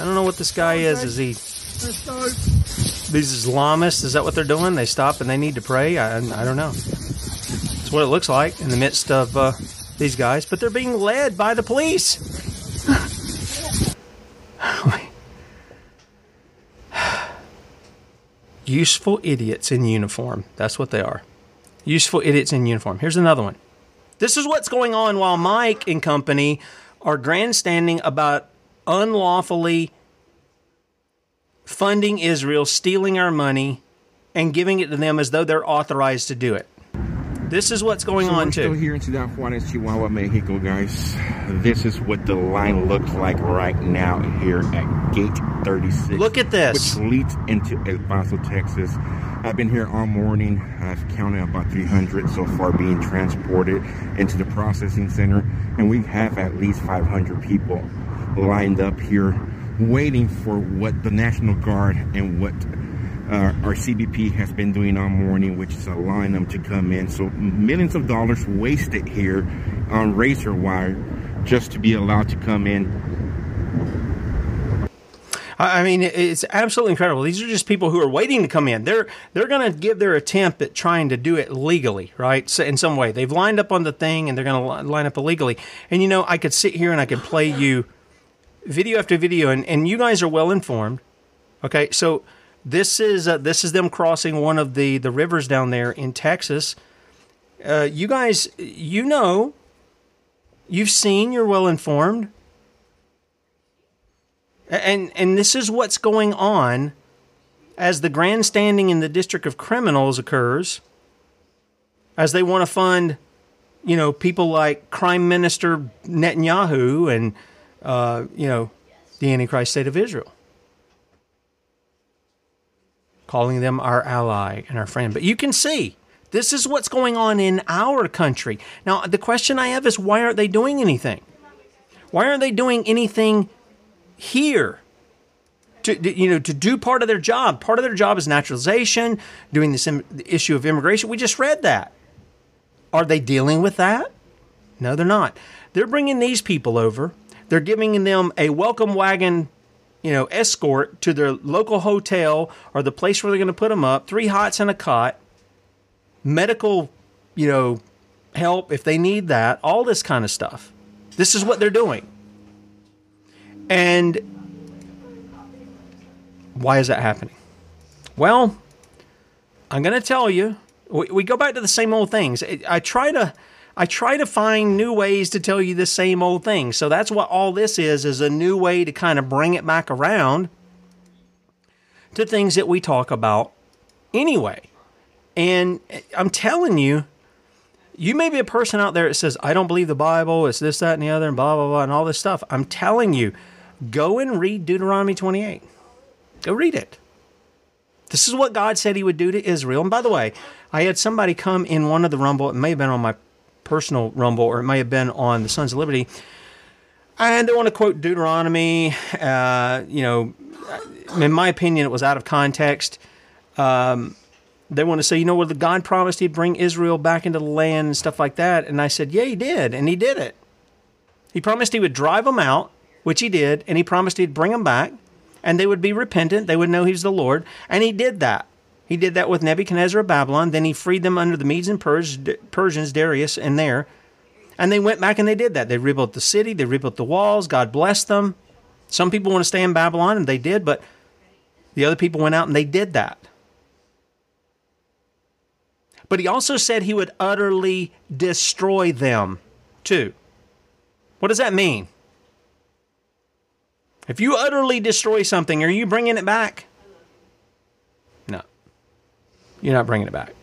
I don't know what this guy is. Is he, these Islamists, is that what they're doing? They stop and they need to pray? I don't know. That's what it looks like in the midst of these guys. But they're being led by the police. Useful idiots in uniform. That's what they are. Useful idiots in uniform. Here's another one. This is what's going on while Mike and company are grandstanding about unlawfully funding Israel, stealing our money, and giving it to them as though they're authorized to do it. This is what's going on, too. Still here in Ciudad Juarez, Chihuahua, Mexico, guys. This is what the line looks like right now here at Gate 36. Look at this. Which leads into El Paso, Texas. I've been here all morning. I've counted about 300 so far being transported into the processing center. And we have at least 500 people lined up here waiting for what the National Guard and what... our CBP has been doing all morning, which is allowing them to come in. So millions of dollars wasted here on razor wire just to be allowed to come in. I mean, it's absolutely incredible. These are just people who are waiting to come in. They're going to give their attempt at trying to do it legally, right? So in some way, they've lined up on the thing and they're going to line up illegally. And, you know, I could sit here and I could play you video after video, and you guys are well informed. Okay, so... This is them crossing one of the rivers down there in Texas. You guys, you know, you've seen, you're well informed. And this is what's going on as the grandstanding in the District of Criminals occurs, as they want to fund, you know, people like Prime Minister Netanyahu and, you know, the Antichrist State of Israel. Calling them our ally and our friend. But you can see, this is what's going on in our country. Now, the question I have is, why aren't they doing anything? Why aren't they doing anything here to do part of their job? Part of their job is naturalization, doing this issue of immigration. We just read that. Are they dealing with that? No, they're not. They're bringing these people over. They're giving them a welcome wagon, you know, escort to their local hotel or the place where they're going to put them up, 3 hots and a cot, medical, you know, help if they need that, all this kind of stuff. This is what they're doing. And why is that happening? Well, I'm going to tell you, we go back to the same old things. I try to find new ways to tell you the same old thing. So that's what all this is a new way to kind of bring it back around to things that we talk about anyway. And I'm telling you, you may be a person out there that says, I don't believe the Bible, it's this, that, and the other, and blah, blah, blah, and all this stuff. I'm telling you, go and read Deuteronomy 28. Go read it. This is what God said he would do to Israel. And by the way, I had somebody come in one of the Rumble, it may have been on my personal Rumble, or it may have been on the Sons of Liberty. I don't want to quote Deuteronomy. In my opinion, it was out of context. They want to say, the God promised he'd bring Israel back into the land and stuff like that. And I said, yeah, he did. And he did it. He promised he would drive them out, which he did. And he promised he'd bring them back and they would be repentant. They would know he's the Lord. And he did that. He did that with Nebuchadnezzar of Babylon. Then he freed them under the Medes and Persians, Darius, and there. And they went back and they did that. They rebuilt the city. They rebuilt the walls. God blessed them. Some people want to stay in Babylon, and they did, but the other people went out and they did that. But he also said he would utterly destroy them, too. What does that mean? If you utterly destroy something, are you bringing it back? No. You're not bringing it back.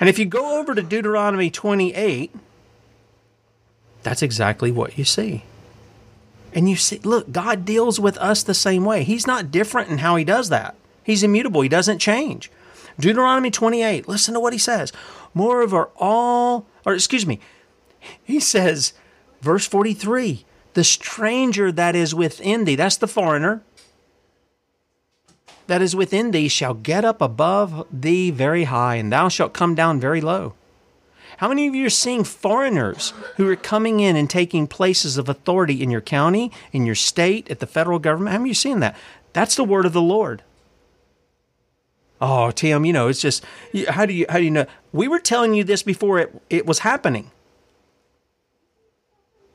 And if you go over to Deuteronomy 28... that's exactly what you see. And you see, look, God deals with us the same way. He's not different in how he does that. He's immutable. He doesn't change. Deuteronomy 28, listen to what he says. He says, verse 43, the stranger that is within thee, that's the foreigner, that is within thee shall get up above thee very high, and thou shalt come down very low. How many of you are seeing foreigners who are coming in and taking places of authority in your county, in your state, at the federal government? How many of you are seeing that? That's the word of the Lord. Oh, Tim, it's just, how do you know? We were telling you this before it was happening.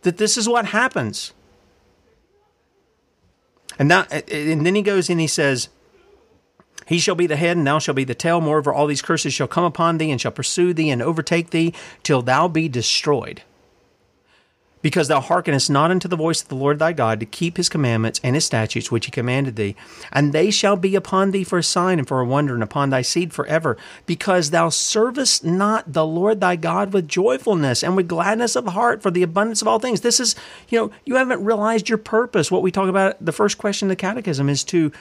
That this is what happens. And then he goes and he says, he shall be the head, and thou shalt be the tail. Moreover, all these curses shall come upon thee, and shall pursue thee, and overtake thee, till thou be destroyed. Because thou hearkenest not unto the voice of the Lord thy God, to keep his commandments and his statutes, which he commanded thee. And they shall be upon thee for a sign, and for a wonder, and upon thy seed forever. Because thou servest not the Lord thy God with joyfulness, and with gladness of heart, for the abundance of all things. This is, you haven't realized your purpose. What we talk about, the first question of the Catechism is to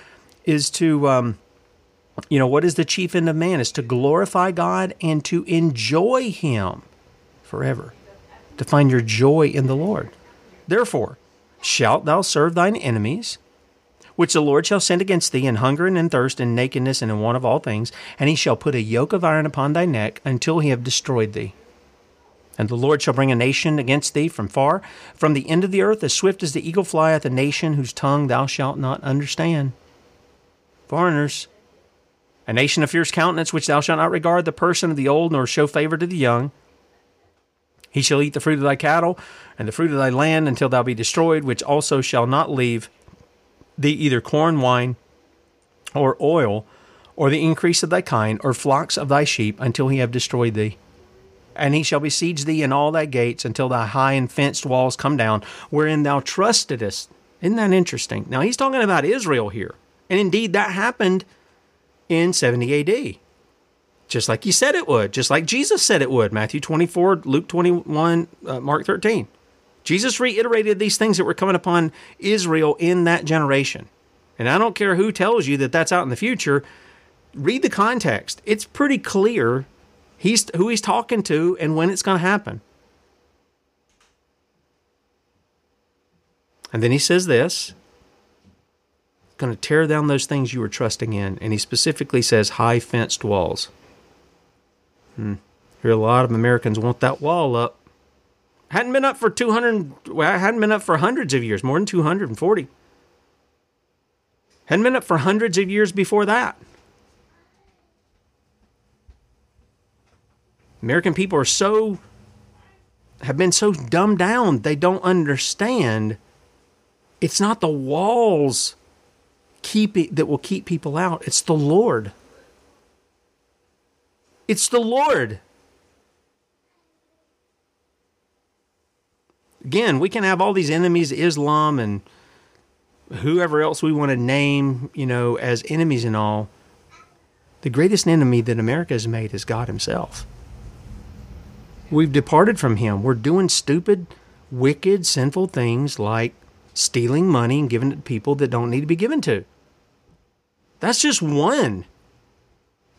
what is the chief end of man? Is to glorify God and to enjoy him forever. To find your joy in the Lord. Therefore, shalt thou serve thine enemies, which the Lord shall send against thee, in hunger and in thirst and nakedness and in want of all things. And he shall put a yoke of iron upon thy neck until he have destroyed thee. And the Lord shall bring a nation against thee from far, from the end of the earth, as swift as the eagle flieth, a nation whose tongue thou shalt not understand. Foreigners, a nation of fierce countenance, which thou shalt not regard the person of the old, nor show favor to the young. He shall eat the fruit of thy cattle, and the fruit of thy land, until thou be destroyed, which also shall not leave thee either corn, wine, or oil, or the increase of thy kind, or flocks of thy sheep, until he have destroyed thee. And he shall besiege thee in all thy gates, until thy high and fenced walls come down, wherein thou trustedest. Isn't that interesting? Now, he's talking about Israel here. And indeed, that happened in 70 AD, just like he said it would, just like Jesus said it would, Matthew 24, Luke 21, Mark 13. Jesus reiterated these things that were coming upon Israel in that generation. And I don't care who tells you that that's out in the future. Read the context. It's pretty clear who he's talking to and when it's going to happen. And then he says this. Going to tear down those things you were trusting in. And he specifically says high fenced walls. Here a lot of Americans want that wall up. Hadn't been up for hundreds of years, more than 240. Hadn't been up for hundreds of years before that. American people have been so dumbed down, they don't understand. It's not the walls that will keep people out. It's the Lord. It's the Lord. Again, we can have all these enemies, Islam and whoever else we want to name, as enemies and all. The greatest enemy that America has made is God himself. We've departed from him. We're doing stupid, wicked, sinful things like stealing money and giving it to people that don't need to be given to. That's just one.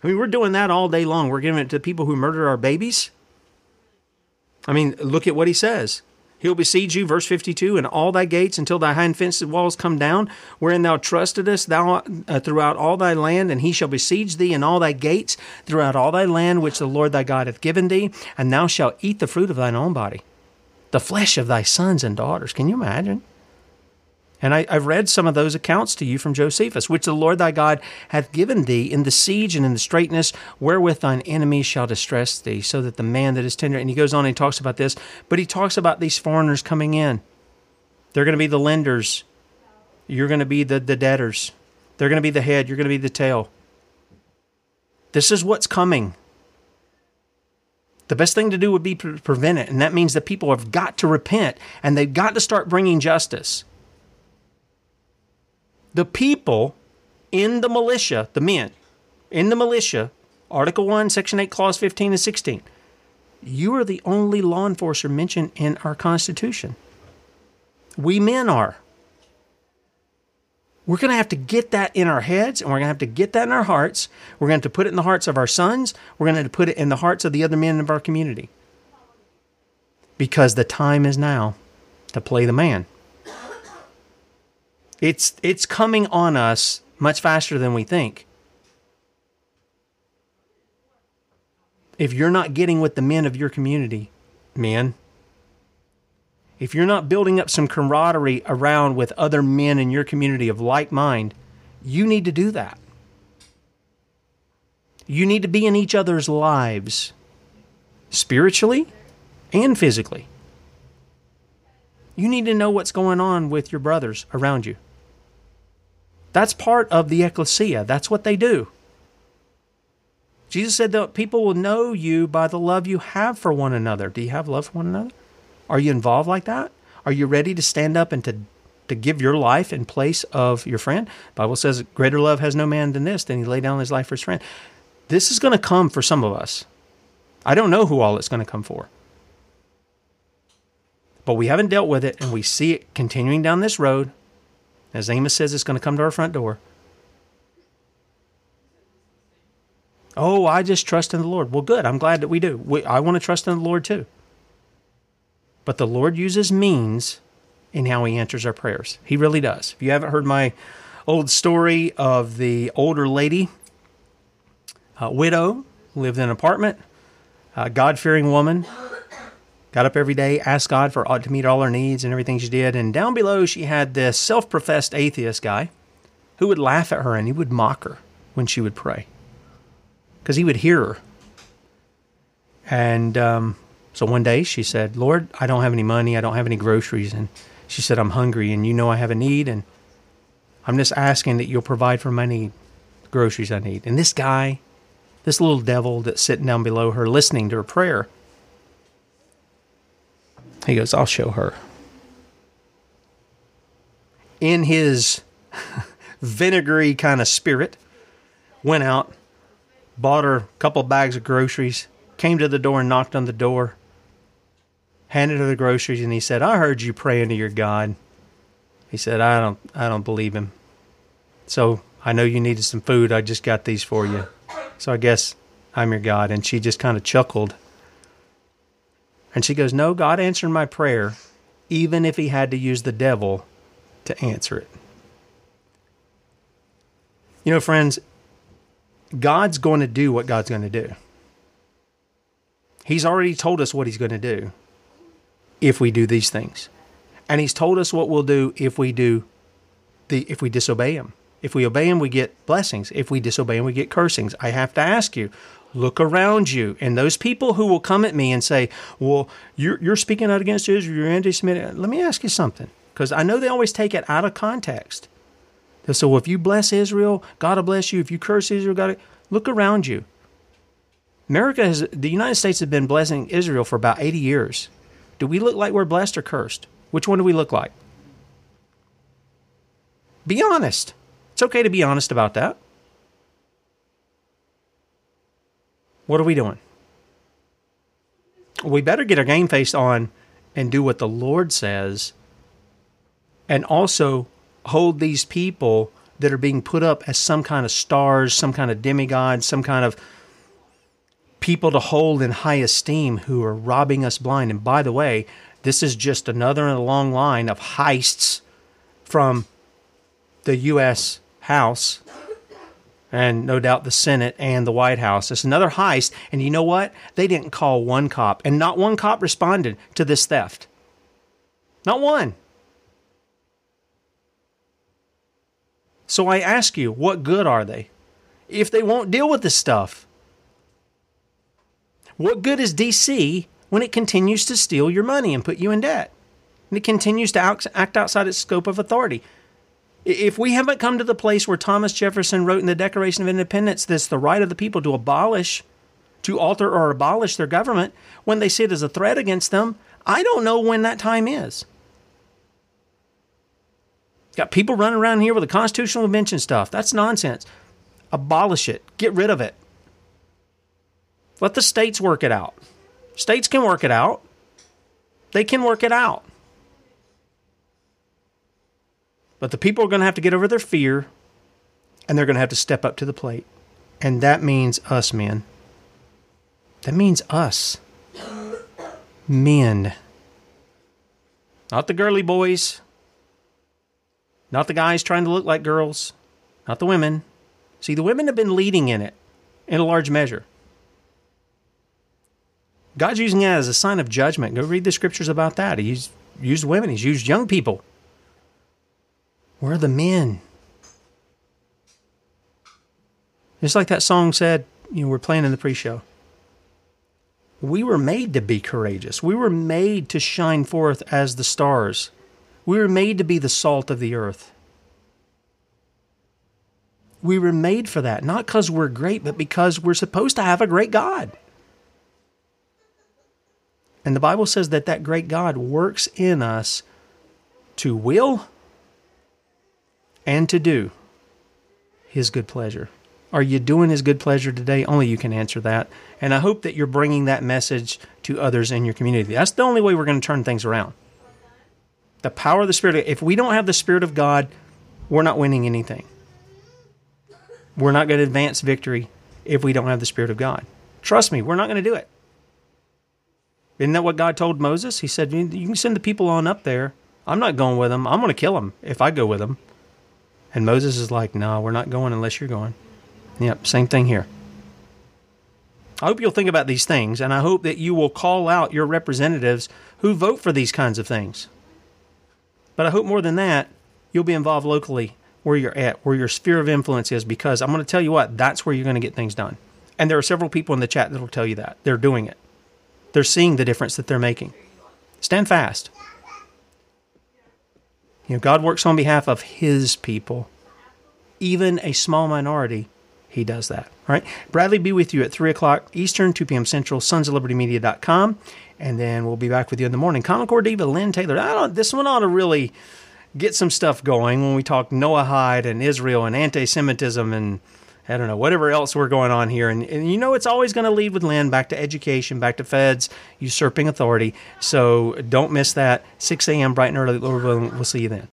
We're doing that all day long. We're giving it to people who murder our babies. I mean, look at what he says. He'll besiege you, verse 52, and all thy gates until thy high and fenced walls come down, wherein thou trustedest thou throughout all thy land, and he shall besiege thee in all thy gates throughout all thy land, which the Lord thy God hath given thee, and thou shalt eat the fruit of thine own body, the flesh of thy sons and daughters. Can you imagine? And I've read some of those accounts to you from Josephus, which the Lord thy God hath given thee in the siege and in the straitness, wherewith thine enemies shall distress thee, so that the man that is tender. And he goes on and he talks about this, but he talks about these foreigners coming in. They're going to be the lenders. You're going to be the debtors. They're going to be the head. You're going to be the tail. This is what's coming. The best thing to do would be prevent it, and that means that people have got to repent, and they've got to start bringing justice. The people in the militia, the men, in the militia, Article 1, Section 8, Clause 15 and 16, you are the only law enforcer mentioned in our Constitution. We men are. We're going to have to get that in our heads, and we're going to have to get that in our hearts. We're going to have to put it in the hearts of our sons. We're going to have to put it in the hearts of the other men of our community. Because the time is now to play the man. It's coming on us much faster than we think. If you're not getting with the men of your community, men, if you're not building up some camaraderie around with other men in your community of like mind, you need to do that. You need to be in each other's lives, spiritually and physically. You need to know what's going on with your brothers around you. That's part of the ecclesia. That's what they do. Jesus said that people will know you by the love you have for one another. Do you have love for one another? Are you involved like that? Are you ready to stand up and to give your life in place of your friend? The Bible says, greater love has no man than this, than he lay down his life for his friend. This is going to come for some of us. I don't know who all it's going to come for. But we haven't dealt with it, and we see it continuing down this road. As Amos says, it's going to come to our front door. Oh, I just trust in the Lord. Well, good. I'm glad that we do. I want to trust in the Lord too. But the Lord uses means in how he answers our prayers. He really does. If you haven't heard my old story of the older lady, widow, lived in an apartment, a God-fearing woman, got up every day, asked God to meet all her needs and everything she did. And down below, she had this self-professed atheist guy who would laugh at her, and he would mock her when she would pray because he would hear her. And so one day she said, Lord, I don't have any money. I don't have any groceries. And she said, I'm hungry, and you know I have a need, and I'm just asking that you'll provide for my need, the groceries I need. And this guy, this little devil that's sitting down below her listening to her prayer, he goes, I'll show her. In his vinegary kind of spirit, went out, bought her a couple bags of groceries, came to the door and knocked on the door, handed her the groceries, and he said, I heard you praying to your God. He said, I don't believe him. So I know you needed some food. I just got these for you. So I guess I'm your God. And she just kind of chuckled. And she goes, no, God answered my prayer, even if he had to use the devil to answer it. You know, friends, God's going to do what God's going to do. He's already told us what he's going to do if we do these things. And he's told us what we'll do if we disobey him. If we obey him, we get blessings. If we disobey him, we get cursings. I have to ask you, look around you. And those people who will come at me and say, well, you're speaking out against Israel, you're anti-Semitic. Let me ask you something, because I know they always take it out of context. They'll say, well, if you bless Israel, God will bless you. If you curse Israel, God will... Look around you. The United States has been blessing Israel for about 80 years. Do we look like we're blessed or cursed? Which one do we look like? Be honest. It's okay to be honest about that. What are we doing? We better get our game face on and do what the Lord says, and also hold these people that are being put up as some kind of stars, some kind of demigod, some kind of people to hold in high esteem who are robbing us blind. And by the way, this is just another in a long line of heists from the U.S. House and no doubt the Senate and the White House. It's another heist. And you know what? They didn't call one cop, and not one cop responded to this theft. Not one. So I ask you, what good are they if they won't deal with this stuff? What good is D.C. when it continues to steal your money and put you in debt? And it continues to act outside its scope of authority. If we haven't come to the place where Thomas Jefferson wrote in the Declaration of Independence that it's the right of the people to abolish, to alter or abolish their government when they see it as a threat against them, I don't know when that time is. Got people running around here with the constitutional invention stuff. That's nonsense. Abolish it. Get rid of it. Let the states work it out. States can work it out. They can work it out. But the people are going to have to get over their fear, and they're going to have to step up to the plate. And that means us, men. That means us. Men. Not the girly boys. Not the guys trying to look like girls. Not the women. See, the women have been leading in it in a large measure. God's using that as a sign of judgment. Go read the scriptures about that. He's used women. He's used young people. Where are the men? Just like that song said, you know, we're playing in the pre-show. We were made to be courageous. We were made to shine forth as the stars. We were made to be the salt of the earth. We were made for that, not because we're great, but because we're supposed to have a great God. And the Bible says that that great God works in us to will and to do His good pleasure. Are you doing His good pleasure today? Only you can answer that. And I hope that you're bringing that message to others in your community. That's the only way we're going to turn things around. The power of the Spirit. If we don't have the Spirit of God, we're not winning anything. We're not going to advance victory if we don't have the Spirit of God. Trust me, we're not going to do it. Isn't that what God told Moses? He said, you can send the people on up there. I'm not going with them. I'm going to kill them if I go with them. And Moses is like, no, we're not going unless you're going. Yep, same thing here. I hope you'll think about these things, and I hope that you will call out your representatives who vote for these kinds of things. But I hope more than that, you'll be involved locally where you're at, where your sphere of influence is, because I'm going to tell you what, that's where you're going to get things done. And there are several people in the chat that will tell you that. They're doing it. They're seeing the difference that they're making. Stand fast. You know, God works on behalf of His people. Even a small minority, He does that. All right? Bradley, be with you at 3 o'clock Eastern, 2 p.m. Central, sonsoflibertymedia.com. And then we'll be back with you in the morning. Common Core Diva, Lynn Taylor. This one ought to really get some stuff going when we talk Noahide and Israel and anti-Semitism and, I don't know, whatever else we're going on here. And you know it's always going to lead with Lynn back to education, back to feds, usurping authority. So don't miss that. 6 a.m. bright and early. We'll see you then.